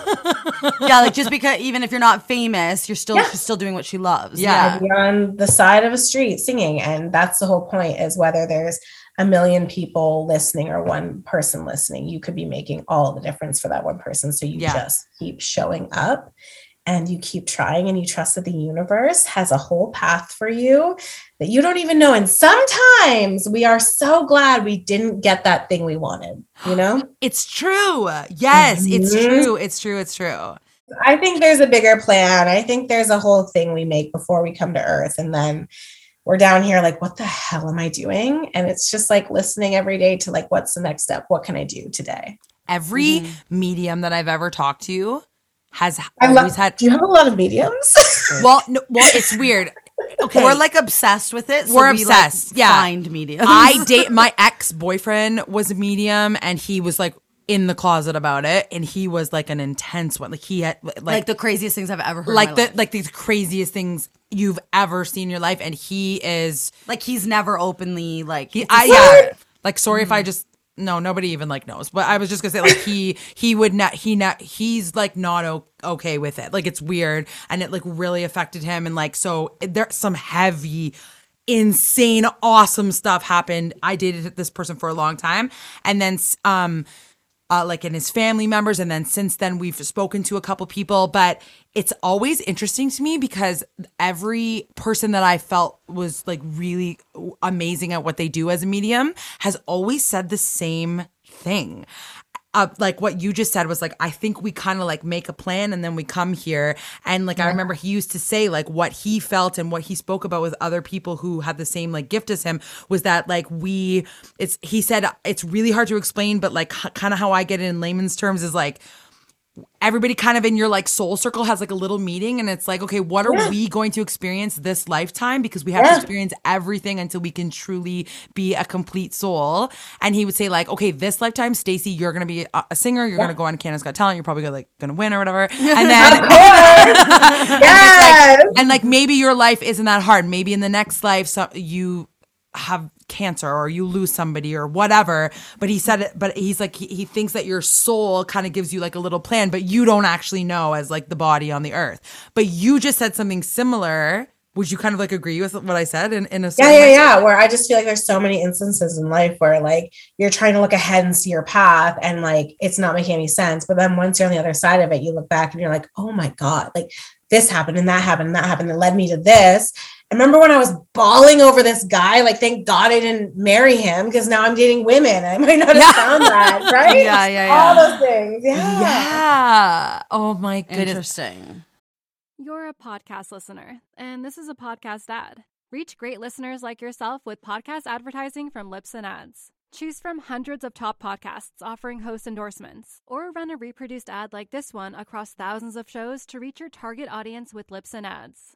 Yeah. Like just because, even if you're not famous, you're still, yeah. she's still doing what she loves. Yeah. I'd be on the side of a street singing. And that's the whole point, is whether there's a million people listening or one person listening, you could be making all the difference for that one person. So you yeah. just keep showing up and you keep trying and you trust that the universe has a whole path for you that you don't even know. And sometimes we are so glad we didn't get that thing we wanted, you know? It's true. Yes, mm-hmm. it's true. It's true. It's true. I think there's a bigger plan. I think there's a whole thing we make before we come to Earth. And then we're down here like, what the hell am I doing? And it's just like listening every day to like, what's the next step? What can I do today? Every mm-hmm. medium that I've ever talked to has always had. Do you have a lot of mediums? Well, no, well, it's weird. Okay. We're like obsessed with it. So We're we obsessed. Like, yeah. Find mediums. I date my ex boyfriend was a medium, and he was like in the closet about it, and he was like an intense one. Like he had like, like the craziest things I've ever heard. Like in my the life. Like these craziest things you've ever seen in your life, and he is like he's never openly like. He, I yeah. Like sorry mm. if I just. No, nobody even like knows. But I was just gonna say like he he would not he not he's like not o- okay with it. Like it's weird, and it like really affected him. And like so there's some heavy, insane, awesome stuff happened. I dated this person for a long time, and then um, uh, like in his family members, and then since then we've spoken to a couple people. But it's always interesting to me because every person that I felt was like really amazing at what they do as a medium has always said the same thing. Uh, like what you just said was like, I think we kind of like make a plan and then we come here. And like, yeah. I remember he used to say like what he felt and what he spoke about with other people who had the same like gift as him was that like we, it's, he said, it's really hard to explain, but like h- kind of how I get it in layman's terms is like, everybody kind of in your like soul circle has like a little meeting, and it's like, okay, what are yeah. we going to experience this lifetime? Because we have yeah. to experience everything until we can truly be a complete soul. And he would say like, okay, this lifetime, Stacey, you're going to be a singer. You're yeah. going to go on Canada's Got Talent. You're probably gonna, like going to win or whatever. And then, of course. Yes. and, like, and like, maybe your life isn't that hard. Maybe in the next life, so you have cancer or you lose somebody or whatever, but he said it but he's like he, he thinks that your soul kind of gives you like a little plan, but you don't actually know as like the body on the earth. But you just said something similar. Would you kind of like agree with what I said in, in a yeah yeah yeah where I just feel like there's so many instances in life where like you're trying to look ahead and see your path, and like it's not making any sense, but then once you're on the other side of it, you look back and you're like, oh my god, like this happened and that happened and that happened that led me to this. I remember when I was bawling over this guy, like, thank God I didn't marry him because now I'm dating women. I might not have yeah. found that, right? yeah, yeah, yeah. All those things. Yeah. Yeah. Oh, my goodness. Interesting. You're a podcast listener, and this is a podcast ad. Reach great listeners like yourself with podcast advertising from Libsyn Ads. Choose from hundreds of top podcasts offering host endorsements, or run a reproduced ad like this one across thousands of shows to reach your target audience with Libsyn Ads.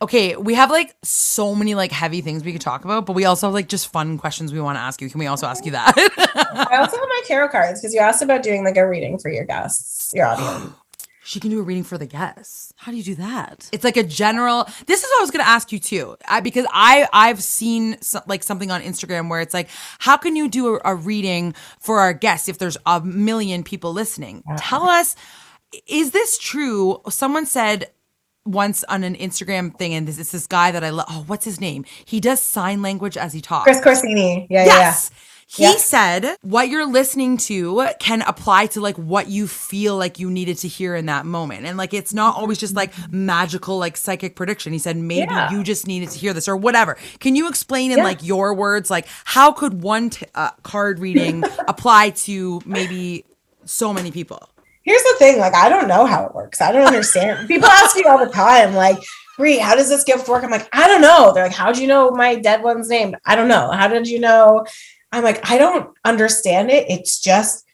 Okay, we have like so many like heavy things we could talk about, but we also have like just fun questions we want to ask you. Can we also ask you that? I also have my tarot cards because you asked about doing like a reading for your guests, your audience. She can do a reading for the guests. How do you do that? It's like a general. This is what I was going to ask you too, I, because I I've seen so, like something on Instagram where it's like, how can you do a, a reading for our guests if there's a million people listening? Uh-huh. Tell us, is this true? Someone said once on an Instagram thing, and this is this guy that I love. Oh, what's his name? He does sign language as he talks. Chris Corsini. Yeah, yes. yeah. He yeah. said what you're listening to can apply to like what you feel like you needed to hear in that moment. And like, it's not always just like magical, like psychic prediction. He said, maybe yeah. you just needed to hear this or whatever. Can you explain in yeah. like your words, like how could one t- uh, card reading apply to maybe so many people? Here's the thing, like, I don't know how it works. I don't understand. People ask me all the time, like, Brie, how does this gift work? I'm like, I don't know. They're like, how do you know my dead one's name? I don't know. How did you know? I'm like, I don't understand it. It's just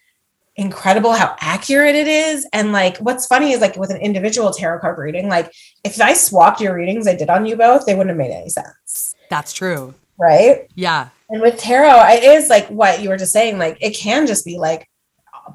incredible how accurate it is. And like, what's funny is like with an individual tarot card reading, like if I swapped your readings I did on you both, they wouldn't have made any sense. That's true. Right? Yeah. And with tarot, it is like what you were just saying, like it can just be like,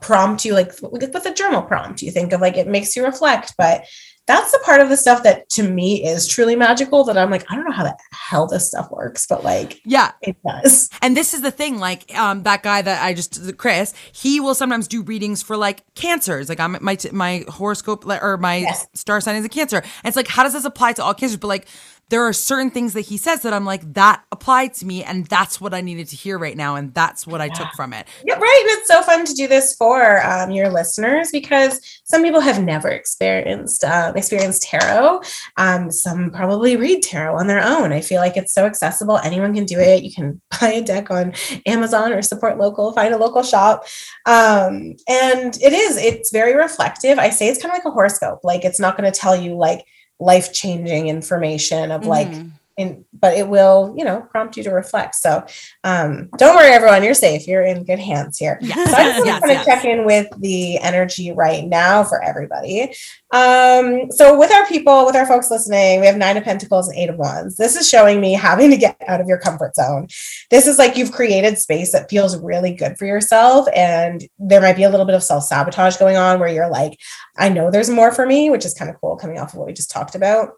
prompt you like with a journal prompt you think of like it makes you reflect, but that's the part of the stuff that to me is truly magical that I'm like, I don't know how the hell this stuff works, but like, yeah, it does. And this is the thing, like um, that guy that I just, Chris, he will sometimes do readings for like cancers. Like I'm my, my horoscope or my yes. star sign is a Cancer. And it's like, how does this apply to all cancers? But like, there are certain things that he says that I'm like, that applied to me, and that's what I needed to hear right now, and that's what I yeah. took from it. Yeah, right. And it's so fun to do this for um, your listeners, because some people have never experienced uh, experienced tarot. Um, some probably read tarot on their own. I feel like it's so accessible; anyone can do it. You can buy a deck on Amazon or support local, find a local shop, um, and it is. It's very reflective. I say it's kind of like a horoscope. Like, it's not going to tell you like life-changing information of like, mm. in, but it will, you know, prompt you to reflect. So um, don't worry, everyone, you're safe. You're in good hands here. Yes. So I just yes, want to yes. check in with the energy right now for everybody. Um, so with our people, with our folks listening, we have Nine of Pentacles and Eight of Wands. This is showing me having to get out of your comfort zone. This is like you've created space that feels really good for yourself. And there might be a little bit of self-sabotage going on where you're like, I know there's more for me, which is kind of cool coming off of what we just talked about.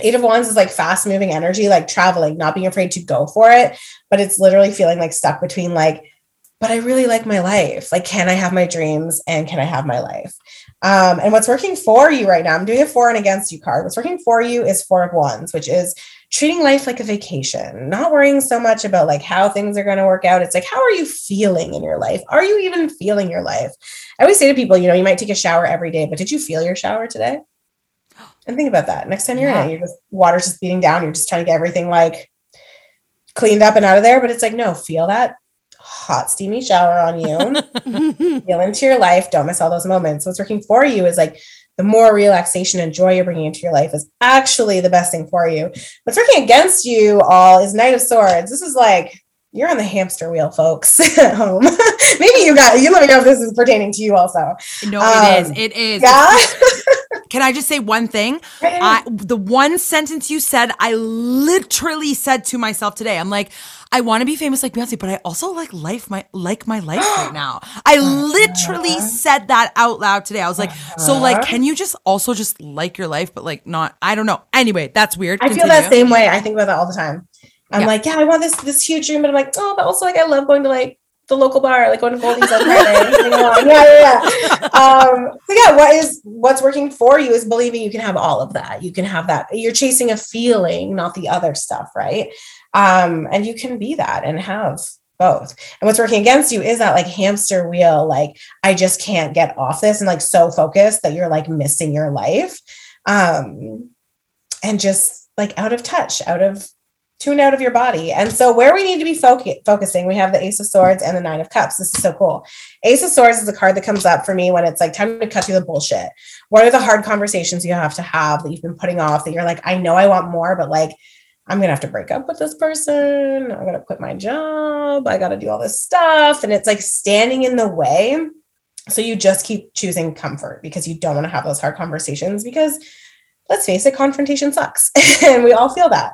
Eight of Wands is like fast moving energy, like traveling, not being afraid to go for it, but it's literally feeling like stuck between like, but I really like my life. Like, can I have my dreams and can I have my life? Um, and what's working for you right now, I'm doing a for and against you card. What's working for you is Four of Wands, which is treating life like a vacation, not worrying so much about like how things are going to work out. It's like, how are you feeling in your life? Are you even feeling your life? I always say to people, you know, you might take a shower every day, but did you feel your shower today? And think about that. Next time you're yeah. in it, you're just, water's just beating down. You're just trying to get everything like cleaned up and out of there. But it's like, no, feel that hot, steamy shower on you. Feel into your life. Don't miss all those moments. So what's working for you is like the more relaxation and joy you're bringing into your life is actually the best thing for you. What's working against you all is Knight of Swords. This is like, you're on the hamster wheel, folks, at home. Maybe you got, you let me know if this is pertaining to you also. No, um, it is. It is. Yeah. Can I just say one thing? I, the one sentence you said, I literally said to myself today, I'm like, I want to be famous like Beyonce, but I also like life, my like my life right now. I literally said that out loud today. I was like, so like, can you just also just like your life, but like not, I don't know. Anyway, that's weird. Continue. I feel that same way. I think about that all the time. I'm yeah. like, yeah, I want this, this huge dream. But I'm like, oh, but also like, I love going to like the local bar, like going to Goldie's on Friday. You know? Yeah, yeah, yeah. Um, so yeah, what is, what's working for you is believing you can have all of that. You can have that. You're chasing a feeling, not the other stuff. Right. Um, and you can be that and have both. And what's working against you is that like hamster wheel. Like, I just can't get off this, and like, so focused that you're like missing your life. Um, and just like out of touch, out of, tune out of your body. And so where we need to be focus- focusing, we have the Ace of Swords and the Nine of Cups. This is so cool. Ace of Swords is the card that comes up for me when it's like time to cut through the bullshit. What are the hard conversations you have to have that you've been putting off that you're like, I know I want more, but like, I'm going to have to break up with this person. I'm going to quit my job. I got to do all this stuff. And it's like standing in the way. So you just keep choosing comfort because you don't want to have those hard conversations, because let's face it, confrontation sucks. And we all feel that.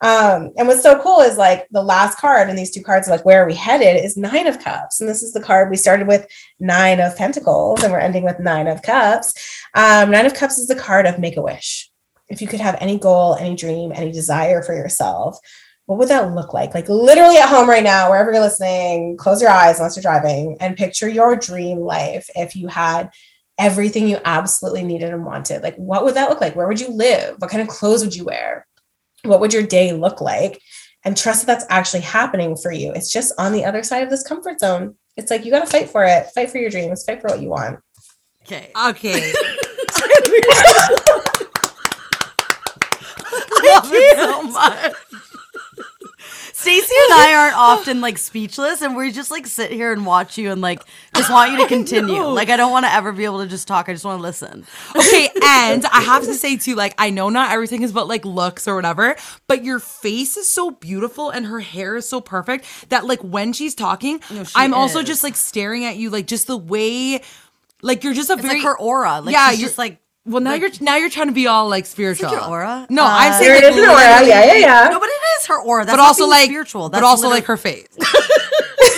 Um, and what's so cool is like the last card, and these two cards are like, where are we headed, is Nine of Cups. And this is the card we started with Nine of Pentacles and we're ending with Nine of Cups. Um, Nine of Cups is the card of make a wish. If you could have any goal, any dream, any desire for yourself, what would that look like? Like literally at home right now, wherever you're listening, close your eyes unless you're driving and picture your dream life. If you had everything you absolutely needed and wanted, like what would that look like? Where would you live? What kind of clothes would you wear? What would your day look like? And trust that that's actually happening for you. It's just on the other side of this comfort zone. It's like, you got to fight for it. Fight for your dreams. Fight for what you want. Okay. Okay. I love it so much. Stacey and I aren't often like speechless, and we just like sit here and watch you and like just want you to continue. Like, I don't want to ever be able to just talk. I just want to listen. Okay. And I have to say too, like, I know not everything is about like looks or whatever, but your face is so beautiful and her hair is so perfect that like when she's talking, no, she I'm is. also just like staring at you, like just the way, like you're just a it's very like her aura. Like, yeah, you're just like. Well, now like, you're now you're trying to be all like spiritual. Is it your aura? No, uh, I'm saying there like, is an aura. Yeah, yeah, yeah. No, but it is her aura. That's but also like spiritual. That's but also literal. Like her face.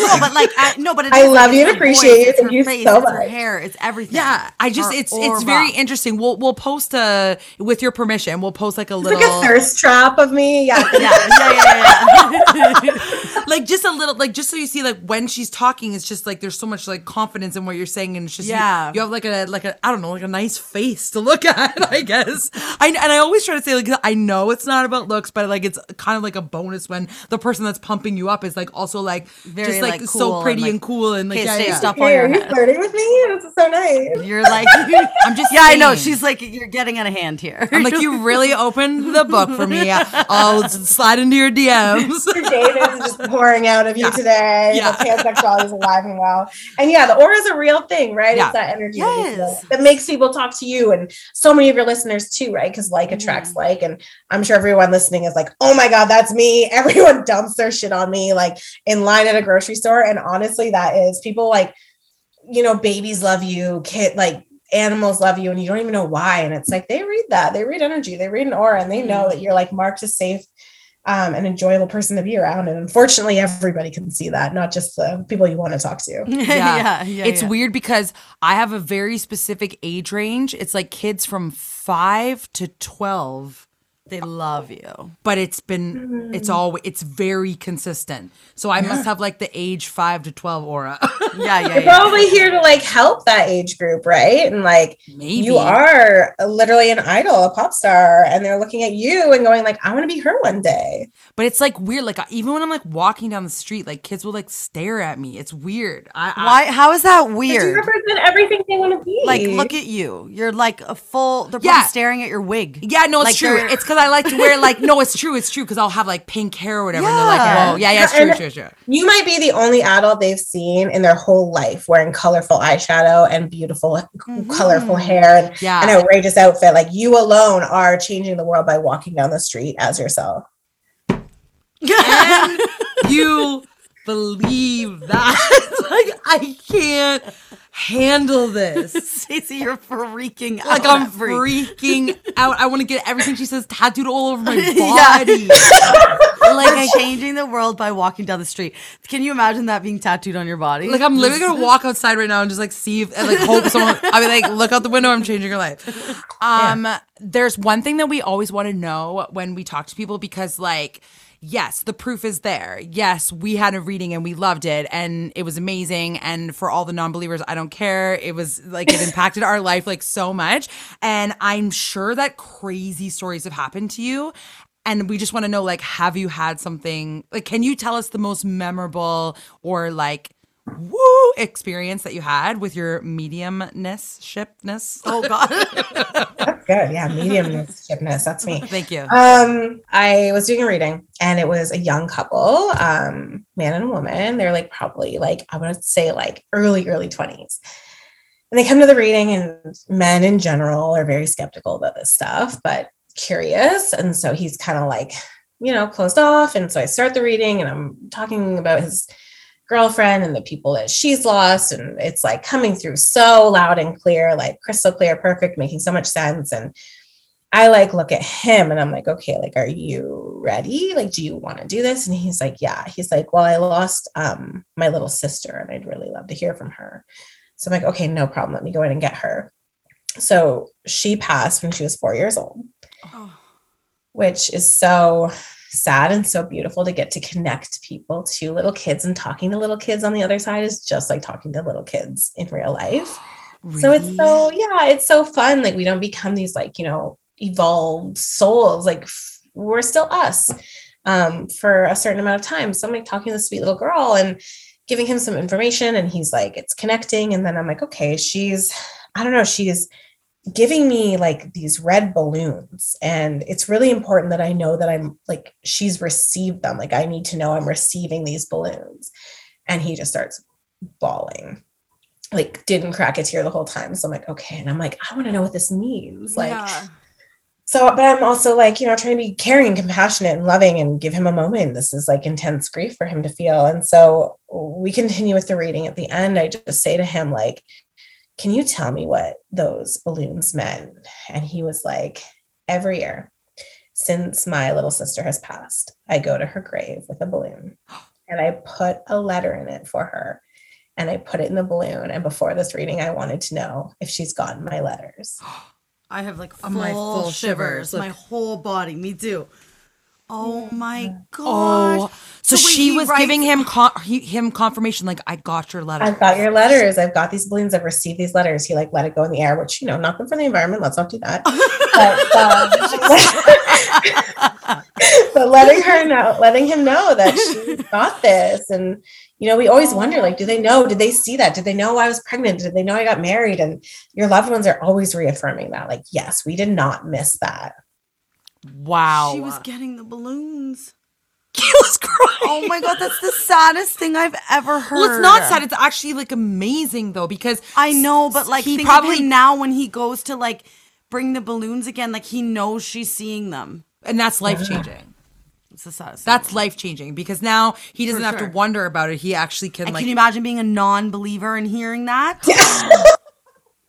No, but like, I, no, but it is, I love like, you and appreciate voice, you. Thank you face, so much. Her hair, it's everything. Yeah, I just, her, it's it's very rock. Interesting. We'll we'll post a, with your permission, we'll post like a it's little. Like a thirst trap of me. Yeah. yeah, yeah, yeah, yeah. yeah. Like just a little, like just so you see, like when she's talking, it's just like, there's so much like confidence in what you're saying. And it's just, yeah. you, you have like a, like a, I don't know, like a nice face to look at, I guess. I, and I always try to say like, I know it's not about looks, but like, it's kind of like a bonus when the person that's pumping you up is like, also like, very just like, like cool so pretty and, like, and cool and like, yeah, yeah. stuff on your head. Are you flirting with me? This is so nice. You're like, I'm just, yeah, saying. I know. She's like, you're getting out of hand here. I'm like, you really opened the book for me. I'll slide into your D Ms. Your data is just pouring out of yeah. you today. Yeah. The pansexuality is alive and well. And yeah, the aura is a real thing, right? Yeah. It's that energy yes. that, makes, that makes people talk to you. And so many of your listeners too, right? Because like mm. attracts like, and I'm sure everyone listening is like, oh my God, that's me. Everyone dumps their shit on me, like in line at a grocery store. And honestly, that is people like, you know, babies love you, kid, like animals love you, and you don't even know why. And it's like, they read that, they read energy, they read an aura, and they know that you're like marked as safe um, and enjoyable person to be around. And unfortunately, everybody can see that, not just the people you want to talk to. Yeah. yeah, yeah it's yeah. weird because I have a very specific age range. It's like kids from five to twelve. They love you, but it's been, it's always, it's very consistent. So I yeah. must have like the age five to twelve aura. yeah, yeah, You're yeah. probably here to like help that age group, right? And like, maybe you are literally an idol, a pop star, and they're looking at you and going like, I want to be her one day. But it's like weird. Like even when I'm like walking down the street, like kids will like stare at me. It's weird. I, I, Why? How is that weird? 'Cause you represent everything they want to be. Like look at you. You're like a full. They're probably yeah. staring at your wig. Yeah, no, it's like, true. It's. I like to wear like no it's true it's true because I'll have like pink hair or whatever yeah. and they're like whoa yeah yeah it's true, true, true. You might be the only adult they've seen in their whole life wearing colorful eyeshadow and beautiful mm-hmm. colorful hair and yeah. an outrageous outfit. Like you alone are changing the world by walking down the street as yourself. Can you believe that? Like I can't handle this. Stacey, you're freaking out. Like I'm freaking out. I want to get everything she says tattooed all over my body. Yeah. Like changing the world by walking down the street. Can you imagine that being tattooed on your body? Like I'm literally gonna walk outside right now and just like see if and like hope someone I mean like look out the window, I'm changing your life. Um yeah. There's one thing that we always want to know when we talk to people because like yes, the proof is there. Yes, we had a reading and we loved it and it was amazing. And for all the non-believers, I don't care. It was like it impacted our life like so much. And I'm sure that crazy stories have happened to you. And we just want to know, like, have you had something? Like, can you tell us the most memorable or like woo experience that you had with your mediumness, shipness? Oh God. Good. Yeah. Mediumshipness. That's me. Thank you. Um, I was doing a reading and it was a young couple, um, man and a woman. They're like probably like, I want to say like early, early twenties. And they come to the reading and men in general are very skeptical about this stuff, but curious. And so he's kind of like, you know, closed off. And so I start the reading and I'm talking about his girlfriend and the people that she's lost. And it's like coming through so loud and clear, like crystal clear, perfect, making so much sense. And I like, look at him and I'm like, okay, like, are you ready? Like, do you want to do this? And he's like, yeah, he's like, well, I lost um, my little sister and I'd really love to hear from her. So I'm like, okay, no problem. Let me go in and get her. So she passed when she was four years old, oh. which is so sad and so beautiful to get to connect people to little kids, and talking to little kids on the other side is just like talking to little kids in real life. Really? So it's so, yeah, it's so fun. Like we don't become these like, you know, evolved souls. Like f- we're still us um, for a certain amount of time. So I'm like talking to this sweet little girl and giving him some information and he's like, it's connecting. And then I'm like, okay, she's, I don't know, she's giving me like these red balloons. And it's really important that I know that I'm like, she's received them. Like I need to know I'm receiving these balloons. And he just starts bawling, like didn't crack a tear the whole time. So I'm like, okay. And I'm like, I want to know what this means. Like, yeah. So, but I'm also like, you know, trying to be caring and compassionate and loving and give him a moment. This is like intense grief for him to feel. And so we continue with the reading. At the end, I just say to him, like, can you tell me what those balloons meant? And he was like, every year since my little sister has passed, I go to her grave with a balloon. and I put a letter in it for her and I put it in the balloon. And before this reading, I wanted to know if she's gotten my letters. I have like full, my full shivers, shivers. Like, my whole body. Me too. Oh my God. Oh. So, so wait, she was writes- giving him con- he, him confirmation. Like, I got your letters. I've got your letters. I've got these balloons. I've received these letters. He like let it go in the air, which, you know, not good for the environment. Let's not do that. But, um, but letting her know, letting him know that she got this. And, you know, we always wonder, like, do they know? Did they see that? Did they know I was pregnant? Did they know I got married? And your loved ones are always reaffirming that. Like, yes, we did not miss that. Wow. She was getting the balloons. She was crying. Oh my God, that's the saddest thing I've ever heard. Well, it's not sad. It's actually like amazing though, because I know, but like he probably now when he goes to like bring the balloons again, like he knows she's seeing them. And that's life changing. It's the saddest. That's life changing because now he doesn't have to wonder about it. He actually can like. Can you imagine being a non-believer and hearing that? Yeah.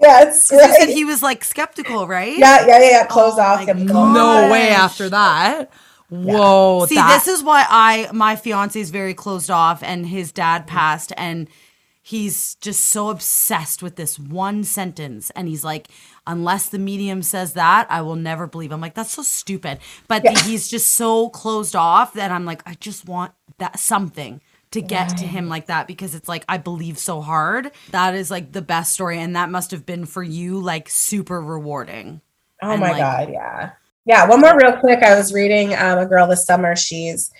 Yes, right. You said he was like skeptical, right? Yeah, yeah, yeah. yeah. Closed oh off. And no way after that. Whoa. Yeah. See, that- this is why I, my fiance is very closed off, and his dad passed, and he's just so obsessed with this one sentence. And he's like, unless the medium says that, I will never believe. I'm like, that's so stupid. But yeah. he's just so closed off that I'm like, I just want that something to get right. to him like that, because it's like, I believe so hard. That is like the best story. And that must have been for you like super rewarding. Oh and my like, God. Yeah. Yeah. One more real quick. I was reading um, a girl this summer. She's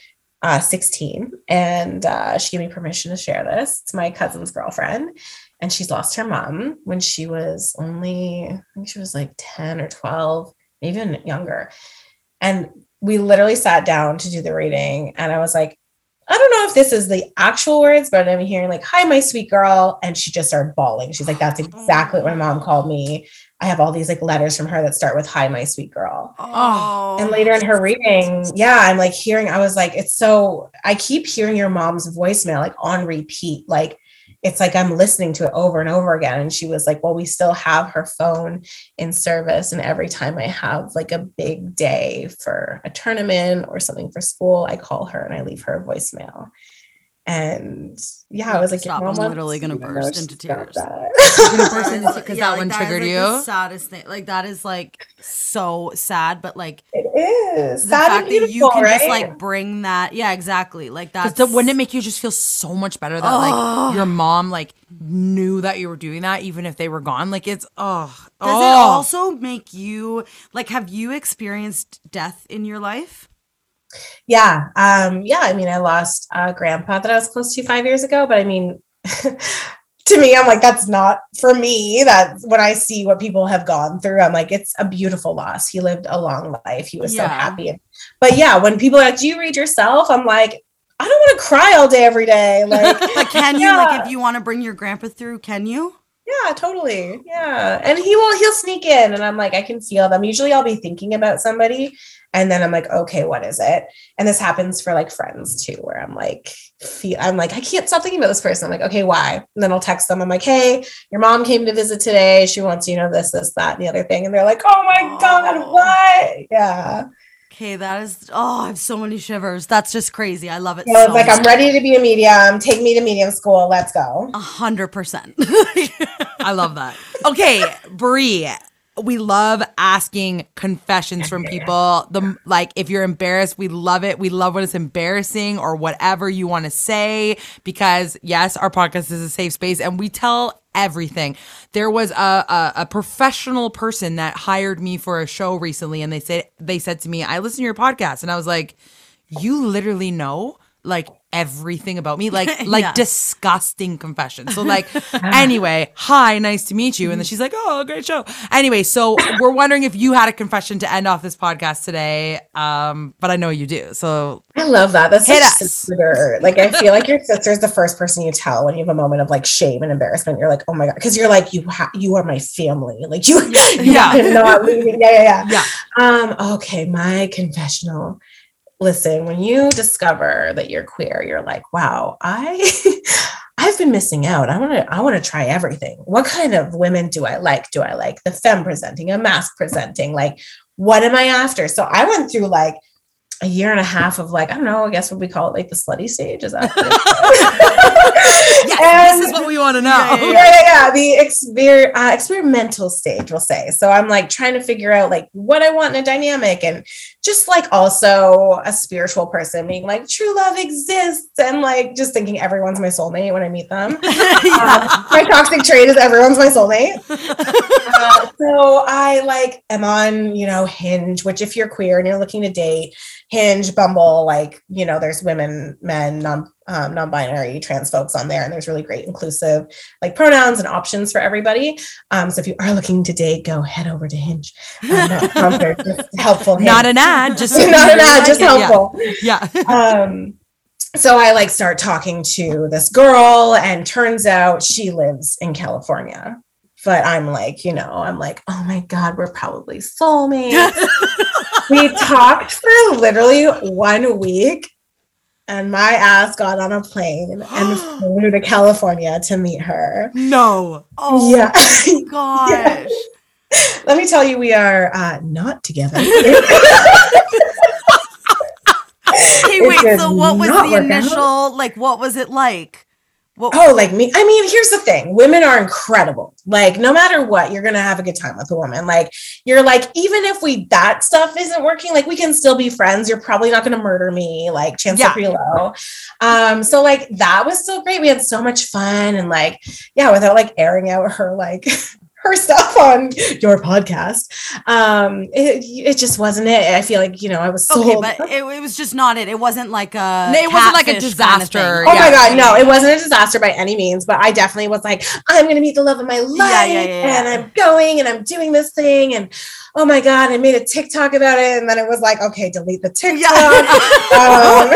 uh, sixteen and uh, she gave me permission to share this. It's my cousin's girlfriend. And she's lost her mom when she was only, I think she was like ten or twelve, maybe even younger. And we literally sat down to do the reading. And I was like, I don't know if this is the actual words, but I'm hearing like, hi, my sweet girl. And she just started bawling. She's like, that's exactly what my mom called me. I have all these like letters from her that start with hi, my sweet girl. Oh. And later in her reading, yeah, I'm like hearing, I was like, it's so, I keep hearing your mom's voicemail like on repeat. Like, it's like I'm listening to it over and over again. And she was like, well, we still have her phone in service. And every time I have like a big day for a tournament or something for school, I call her and I leave her a voicemail. And yeah, I was like, Stop, I'm literally going to burst into tears. You're going to burst into tears because yeah, that like one that triggered is, like, you. The saddest thing. Like that is like so sad, but like it is the sad fact and beautiful, that you can right? just like bring that. Yeah, exactly. Like that. Wouldn't it make you just feel so much better that oh. like your mom like knew that you were doing that even if they were gone? Like it's oh. Does oh. it also make you like? Have you experienced death in your life? Yeah. Um, yeah. I mean, I lost a grandpa that I was close to five years ago, but I mean, to me, I'm like, that's not for me. That when I see what people have gone through, I'm like, it's a beautiful loss. He lived a long life. He was yeah. so happy. But yeah, when people are like, do you read yourself? I'm like, I don't want to cry all day, every day. Like, but can you, yeah. like, if you want to bring your grandpa through, can you? Yeah, totally. Yeah. And he will, he'll sneak in and I'm like, I can feel them. Usually I'll be thinking about somebody and then I'm like, okay, what is it? And this happens for like friends too, where I'm like, feel, I'm like, I can't stop thinking about this person. I'm like, okay, why? And then I'll text them. I'm like, hey, your mom came to visit today. She wants, you know, this, this, that, and the other thing. And they're like, oh my oh. God, what? Yeah. Okay, that is, oh, I have so many shivers. That's just crazy. I love it. Yeah, so like, much. I'm ready to be a medium. Take me to medium school. Let's go. A hundred percent. I love that. Okay, Brie, we love asking confessions from people. The like, if you're embarrassed, we love it. We love when it's embarrassing or whatever you want to say, because yes, our podcast is a safe space and we tell everything. There was a, a a professional person that hired me for a show recently, and they said they said to me, I listen to your podcast, and I was like, you literally know like everything about me, like like yeah. disgusting confession. So like anyway, hi, nice to meet you. And then she's like, oh, great show. Anyway, so we're wondering if you had a confession to end off this podcast today, um but I know you do. So I love that. That's hit us. Sister. Like, I feel like your sister is the first person you tell when you have a moment of like shame and embarrassment. You're like, oh my God. Cause you're like, you ha- you are my family. Like you, yeah. you yeah. not leaving. Yeah, yeah, yeah. Yeah. Um, okay. My confessional. Listen, when you discover that you're queer, you're like, wow, I, I've been missing out. I want to, I want to try everything. What kind of women do I like? Do I like the femme presenting, a mask presenting? Like, what am I after? So I went through like a year and a half of like, I don't know, I guess what we call it, like the slutty stage. Is that yes, and, this is what we want to know. Yeah, yeah, yeah. yeah, yeah. The exper- uh, experimental stage, we'll say. So I'm like trying to figure out like what I want in a dynamic, and just like also a spiritual person being like, true love exists. And like, just thinking everyone's my soulmate when I meet them. yeah. um, my toxic trait is everyone's my soulmate. uh, so I like am on, you know, Hinge, which if you're queer and you're looking to date, Hinge, Bumble, like, you know, there's women, men, non, um, non-binary, trans folks on there. And there's really great inclusive like pronouns and options for everybody. Um, so if you are looking to date, go head over to Hinge. Um, not comfort, just helpful. Hinge. Not an ad, just not an ad, just helpful. Yeah. yeah. um, so I like start talking to this girl, and turns out she lives in California. But I'm like, you know, I'm like, oh my God, we're probably soulmates. We talked for literally one week, and my ass got on a plane and flew to California to meet her. No. Oh, yeah. My gosh. Yeah. Let me tell you, we are uh, not together. Hey, wait, so what was the initial, out. like, what was it like? What- oh, like me. I mean, here's the thing. Women are incredible. Like, no matter what, you're going to have a good time with a woman. Like, you're like, even if we, that stuff isn't working, like we can still be friends. You're probably not going to murder me. Like chances yeah. are pretty low. Um, so like, that was so great. We had so much fun, and like, yeah, without like airing out her, like her stuff on your podcast. Um, it, it just wasn't it. I feel like, you know, I was so, okay, but it, it was just not it. It wasn't like a, it wasn't like a disaster. Kind of oh yeah. my God. No, it wasn't a disaster by any means, but I definitely was like, I'm going to meet the love of my life yeah, yeah, yeah, yeah. and I'm going and I'm doing this thing. And oh my God, I made a TikTok about it. And then it was like, okay, delete the TikTok. Yeah. um,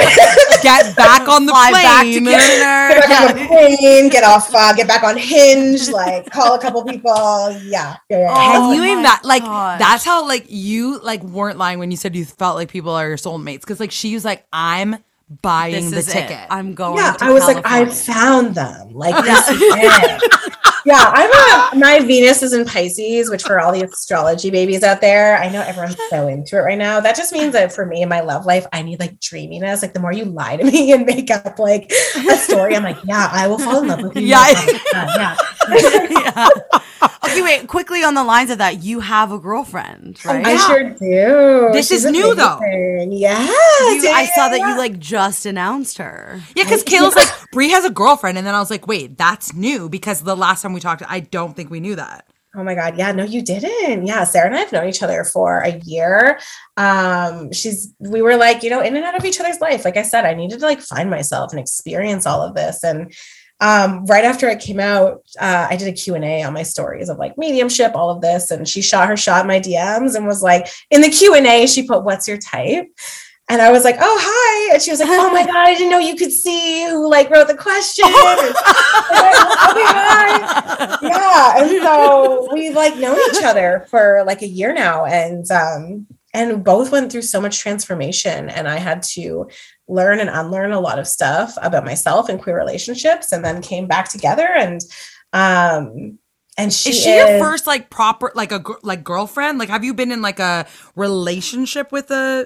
get back on the plane. Back to get, get back yeah. on the plane, get off, uh, get back on Hinge, like call a couple people. Yeah. yeah, yeah. Oh, have you in that? Like, gosh. That's how, like, you, like, weren't lying when you said you felt like people are your soulmates. Cause, like, she was like, I'm buying this the ticket. It. I'm going. Yeah. To I was California. Like, I found them. Like, this is it. Yeah. I'm a, my Venus is in Pisces, which for all the astrology babies out there, I know everyone's so into it right now. That just means that for me in my love life, I need like dreaminess. Like, the more you lie to me and make up like a story, I'm like, yeah, I will fall in love with you. Yeah. Yeah. yeah. Okay, wait, quickly on the lines of that, you have a girlfriend, right? I yeah. sure do. This She's is new, though. Yeah. You, I saw that you, like, just announced her. Yeah, because Kayla's like, Brie has a girlfriend, and then I was like, wait, that's new, because the last time we talked, I don't think we knew that. Oh my God. Yeah, no, you didn't. Yeah. Sarah and I have known each other for a year. Um, she's, we were like, you know, in and out of each other's life. Like I said, I needed to like find myself and experience all of this. And Um, right after it came out, uh, I did a Q and A on my stories of like mediumship, all of this. And she shot her shot in my D Ms and was like, in the Q and A, she put, what's your type? And I was like, oh, hi. And she was like, oh my God, I didn't know you could see who like wrote the question. And, and I was like, okay, yeah. And so we've like known each other for like a year now. And, um, and both went through so much transformation, and I had to learn and unlearn a lot of stuff about myself and queer relationships, and then came back together. And, um, and she is she is, your first like proper, like a, like girlfriend? Like, have you been in like a relationship with a,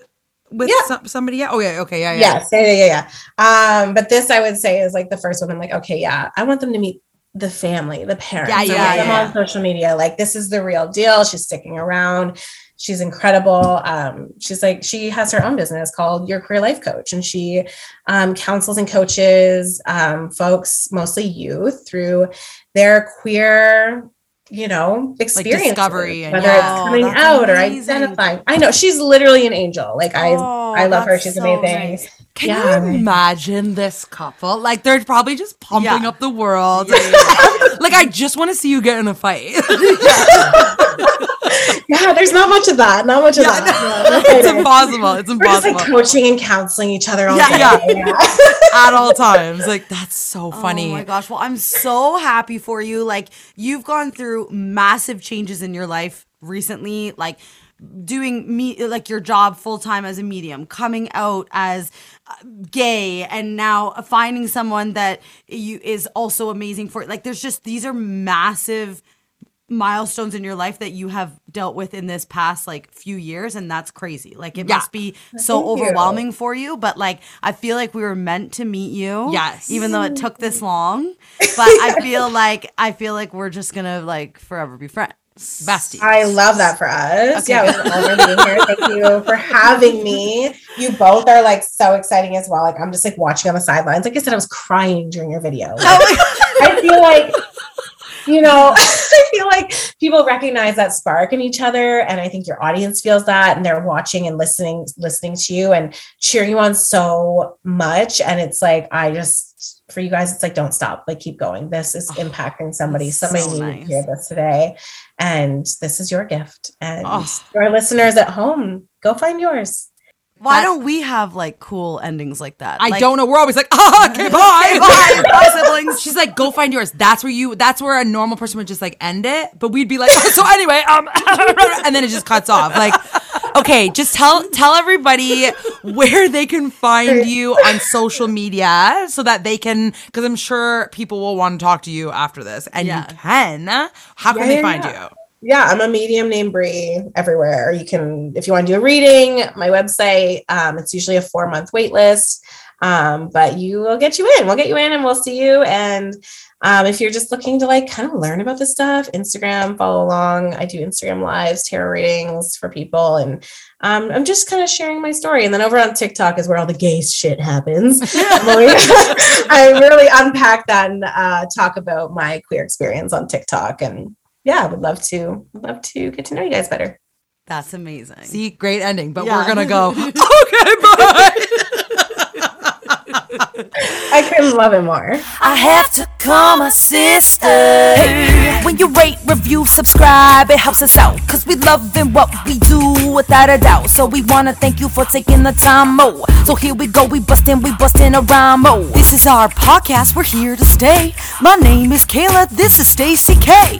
with yeah. some, somebody? Yeah. Oh yeah. Okay. Yeah. Yeah. Yes, yeah. Yeah. Yeah. yeah. Um, but this I would say is like the first one. I'm like, okay, yeah, I want them to meet the family, the parents. Yeah. Yeah. I'm yeah. on social media. Like, this is the real deal. She's sticking around. She's incredible. Um, she's like, she has her own business called Your Queer Life Coach. And she um, counsels and coaches um, folks, mostly youth, through their queer, you know, experience. Like discovery. And, whether yeah, it's coming out amazing. Or identifying. I know. She's literally an angel. Like, I oh, I love her. She's so amazing. Nice. Can yeah. you imagine this couple? Like, they're probably just pumping yeah. up the world. Yeah. Like, I just want to see you get in a fight. Yeah, there's not much of that. Not much of yeah, that. No, okay. It's impossible. It's impossible. We're just like coaching and counseling each other all yeah, day. Yeah. At all times. Like, that's so funny. Oh my gosh. Well, I'm so happy for you. Like, you've gone through massive changes in your life recently. Like, doing me like your job full time as a medium, coming out as gay, and now finding someone that you is also amazing for. Like, there's just, these are massive milestones in your life that you have dealt with in this past like few years, and that's crazy. Like it yeah. must be so Thank overwhelming you. for you, but like I feel like we were meant to meet you. Yes. Even though it took this long. But I feel like I feel like we're just gonna like forever be friends. Besties. I love that for us. Okay. Yeah, it was an honor being here. Thank you for having me. You both are like so exciting as well. Like I'm just like watching on the sidelines. Like I said, I was crying during your video. Like, I feel like you know, I feel like people recognize that spark in each other. And I think your audience feels that, and they're watching and listening, listening to you and cheering you on so much. And it's like, I just, for you guys, it's like, don't stop, like keep going. This is oh, impacting somebody. Somebody so needed nice. to hear this today. And this is your gift. And oh. to our listeners at home, go find yours. Why That's, don't we have like cool endings like that? I like, don't know. We're always like, ah, okay, bye, okay, bye, bye, siblings. She's like, go find yours. That's where you. That's where a normal person would just like end it, but we'd be like, oh, so anyway, um, and then it just cuts off. Like, okay, just tell tell everybody where they can find you on social media so that they can, because I'm sure people will want to talk to you after this, and yeah. you can. How can yeah, they find yeah. you? Yeah, I'm a medium named Brie everywhere. You can, if you want to do a reading, my website, um, it's usually a four month wait list, um, but you will get you in. We'll get you in and we'll see you. And um, if you're just looking to like kind of learn about this stuff, Instagram, follow along. I do Instagram lives, tarot readings for people. And um, I'm just kind of sharing my story. And then over on TikTok is where all the gay shit happens. I really unpack that and uh, talk about my queer experience on TikTok, and yeah, I would love to love to get to know you guys better. That's amazing. See, great ending, but yeah. we're gonna go, okay, bye. I couldn't love it more. I have to call my sister. Hey, when you rate, review, subscribe, it helps us out, cause we loving what we do without a doubt. So we wanna thank you for taking the time, oh. So here we go, we bustin', we bustin' a rhyme, oh. This is our podcast, we're here to stay. My name is Kayla, this is Stacey K.